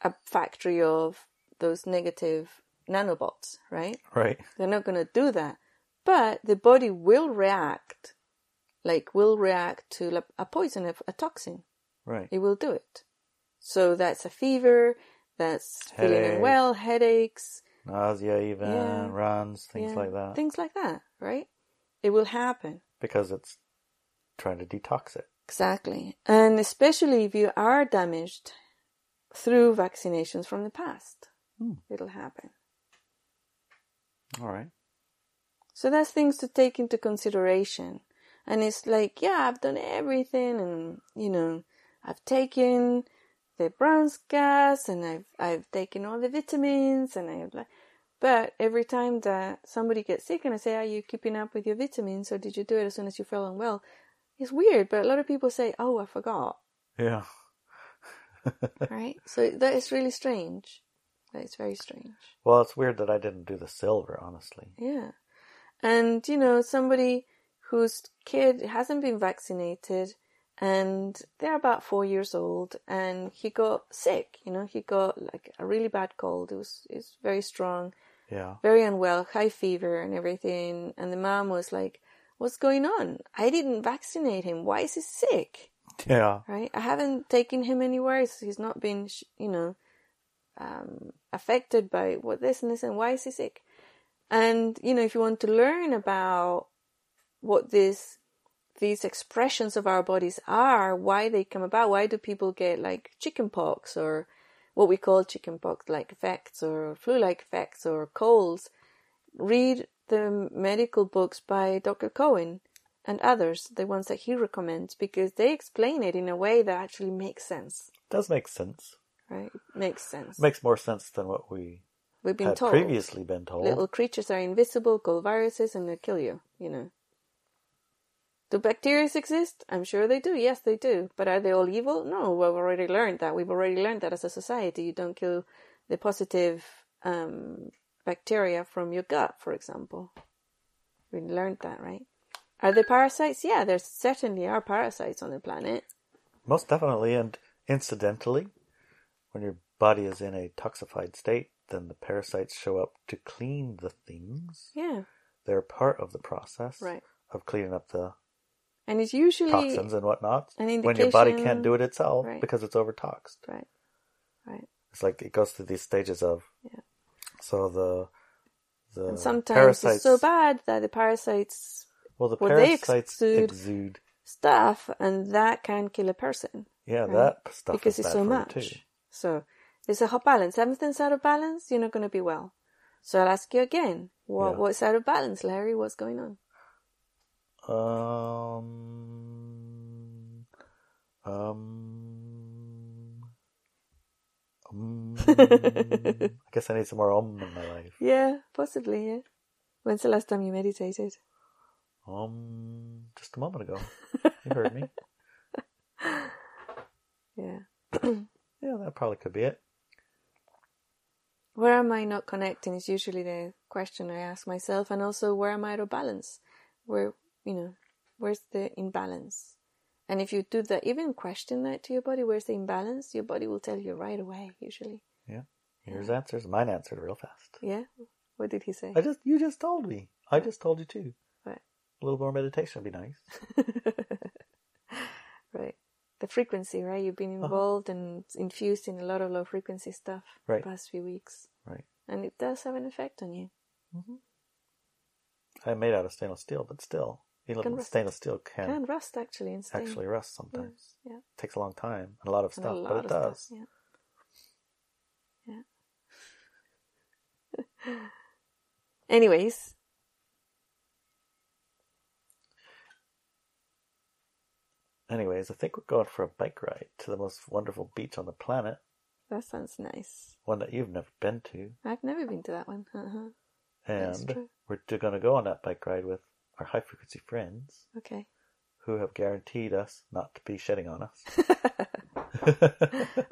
a factory of those negative nanobots, right? Right. They're not going to do that. But the body will react, like will react to a poison, a toxin. Right. It will do it. So that's a fever, that's headaches. Feeling unwell, headaches. Nausea even, yeah. runs, things yeah. like that. Things like that, right? It will happen. Because it's trying to detox it. Exactly. And especially if you are damaged through vaccinations from the past. Hmm. It'll happen. All right. So that's things to take into consideration. And it's like, yeah, I've done everything and, you know, I've taken the Brown's gas and I've I've taken all the vitamins and I've like... But every time that somebody gets sick and I say, are you keeping up with your vitamins or did you do it as soon as you fell unwell? It's weird, but a lot of people say, oh, I forgot. Yeah. Right? So that is really strange. That is very strange. Well, it's weird that I didn't do the silver, honestly. Yeah. And, you know, somebody whose kid hasn't been vaccinated and they're about four years old and he got sick, you know, he got like a really bad cold. It was, it was very strong, yeah, very unwell, high fever and everything. And the mom was like, what's going on? I didn't vaccinate him. Why is he sick? Yeah. Right? I haven't taken him anywhere. So he's not been, you know, um, affected by what this and this and why is he sick? And, you know, if you want to learn about what this, these expressions of our bodies are, why they come about, why do people get like chicken pox or what we call chicken pox-like effects or flu-like effects or colds, read the medical books by Doctor Cohen and others, the ones that he recommends, because they explain it in a way that actually makes sense. It does make sense. Right? It makes sense. It makes more sense than what we... We've been had told. Previously been told. Little creatures are invisible, called viruses, and they'll kill you, you know. Do bacteria exist? I'm sure they do. Yes, they do. But are they all evil? No, we've already learned that. We've already learned that as a society. You don't kill the positive um, bacteria from your gut, for example. We learned that, right? Are there parasites? Yeah, there certainly are parasites on the planet. Most definitely. And incidentally, when your body is in a toxified state, then the parasites show up to clean the things. Yeah. They're part of the process right. of cleaning up the and it's usually toxins and whatnot. An indication, when your body can't do it itself right. because it's overtoxed. Right. Right. It's like it goes through these stages of yeah. so the the and sometimes parasites, it's so bad that the parasites Well, the well, parasites exude, exude stuff, and that can kill a person. Yeah, right? That stuff because is it's so much. Too. So there's a whole balance. Everything's out of balance, you're not going to be well. So I'll ask you again. What, yeah. What's out of balance, Larry? What's going on? Um. Um. um I guess I need some more om in my life. Yeah, possibly. Yeah. When's the last time you meditated? Um, just a moment ago. You heard me. Yeah. Yeah, that probably could be it. Where am I not connecting is usually the question I ask myself, and also where am I out of balance? Where, you know, where's the imbalance? And if you do that, even question that to your body, where's the imbalance? Your body will tell you right away, usually. Yeah. Here's yeah. answers. Mine answered real fast. Yeah. What did he say? I just you just told me. I just told you too. Right. A little more meditation would be nice. Right. The frequency, right? You've been involved uh-huh. and infused in a lot of low frequency stuff right. the past few weeks. Right. And it does have an effect on you. Mm-hmm. I'm made out of stainless steel, but still, even stainless steel can, can rust actually. And stain. Actually, rust sometimes. Yeah. Yeah. It takes a long time and a lot of stuff, lot but of it does. Stuff, yeah. Yeah. Anyways. Anyways, I think we're going for a bike ride to the most wonderful beach on the planet. That sounds nice. One that you've never been to. I've never been to that one. Uh-huh. And we're going to go on that bike ride with our high-frequency friends. Okay. Who have guaranteed us not to be shedding on us.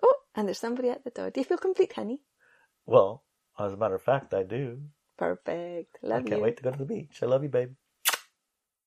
Oh, and there's somebody at the door. Do you feel complete, honey? Well, as a matter of fact, I do. Perfect. Love you. I can't you. wait to go to the beach. I love you, babe.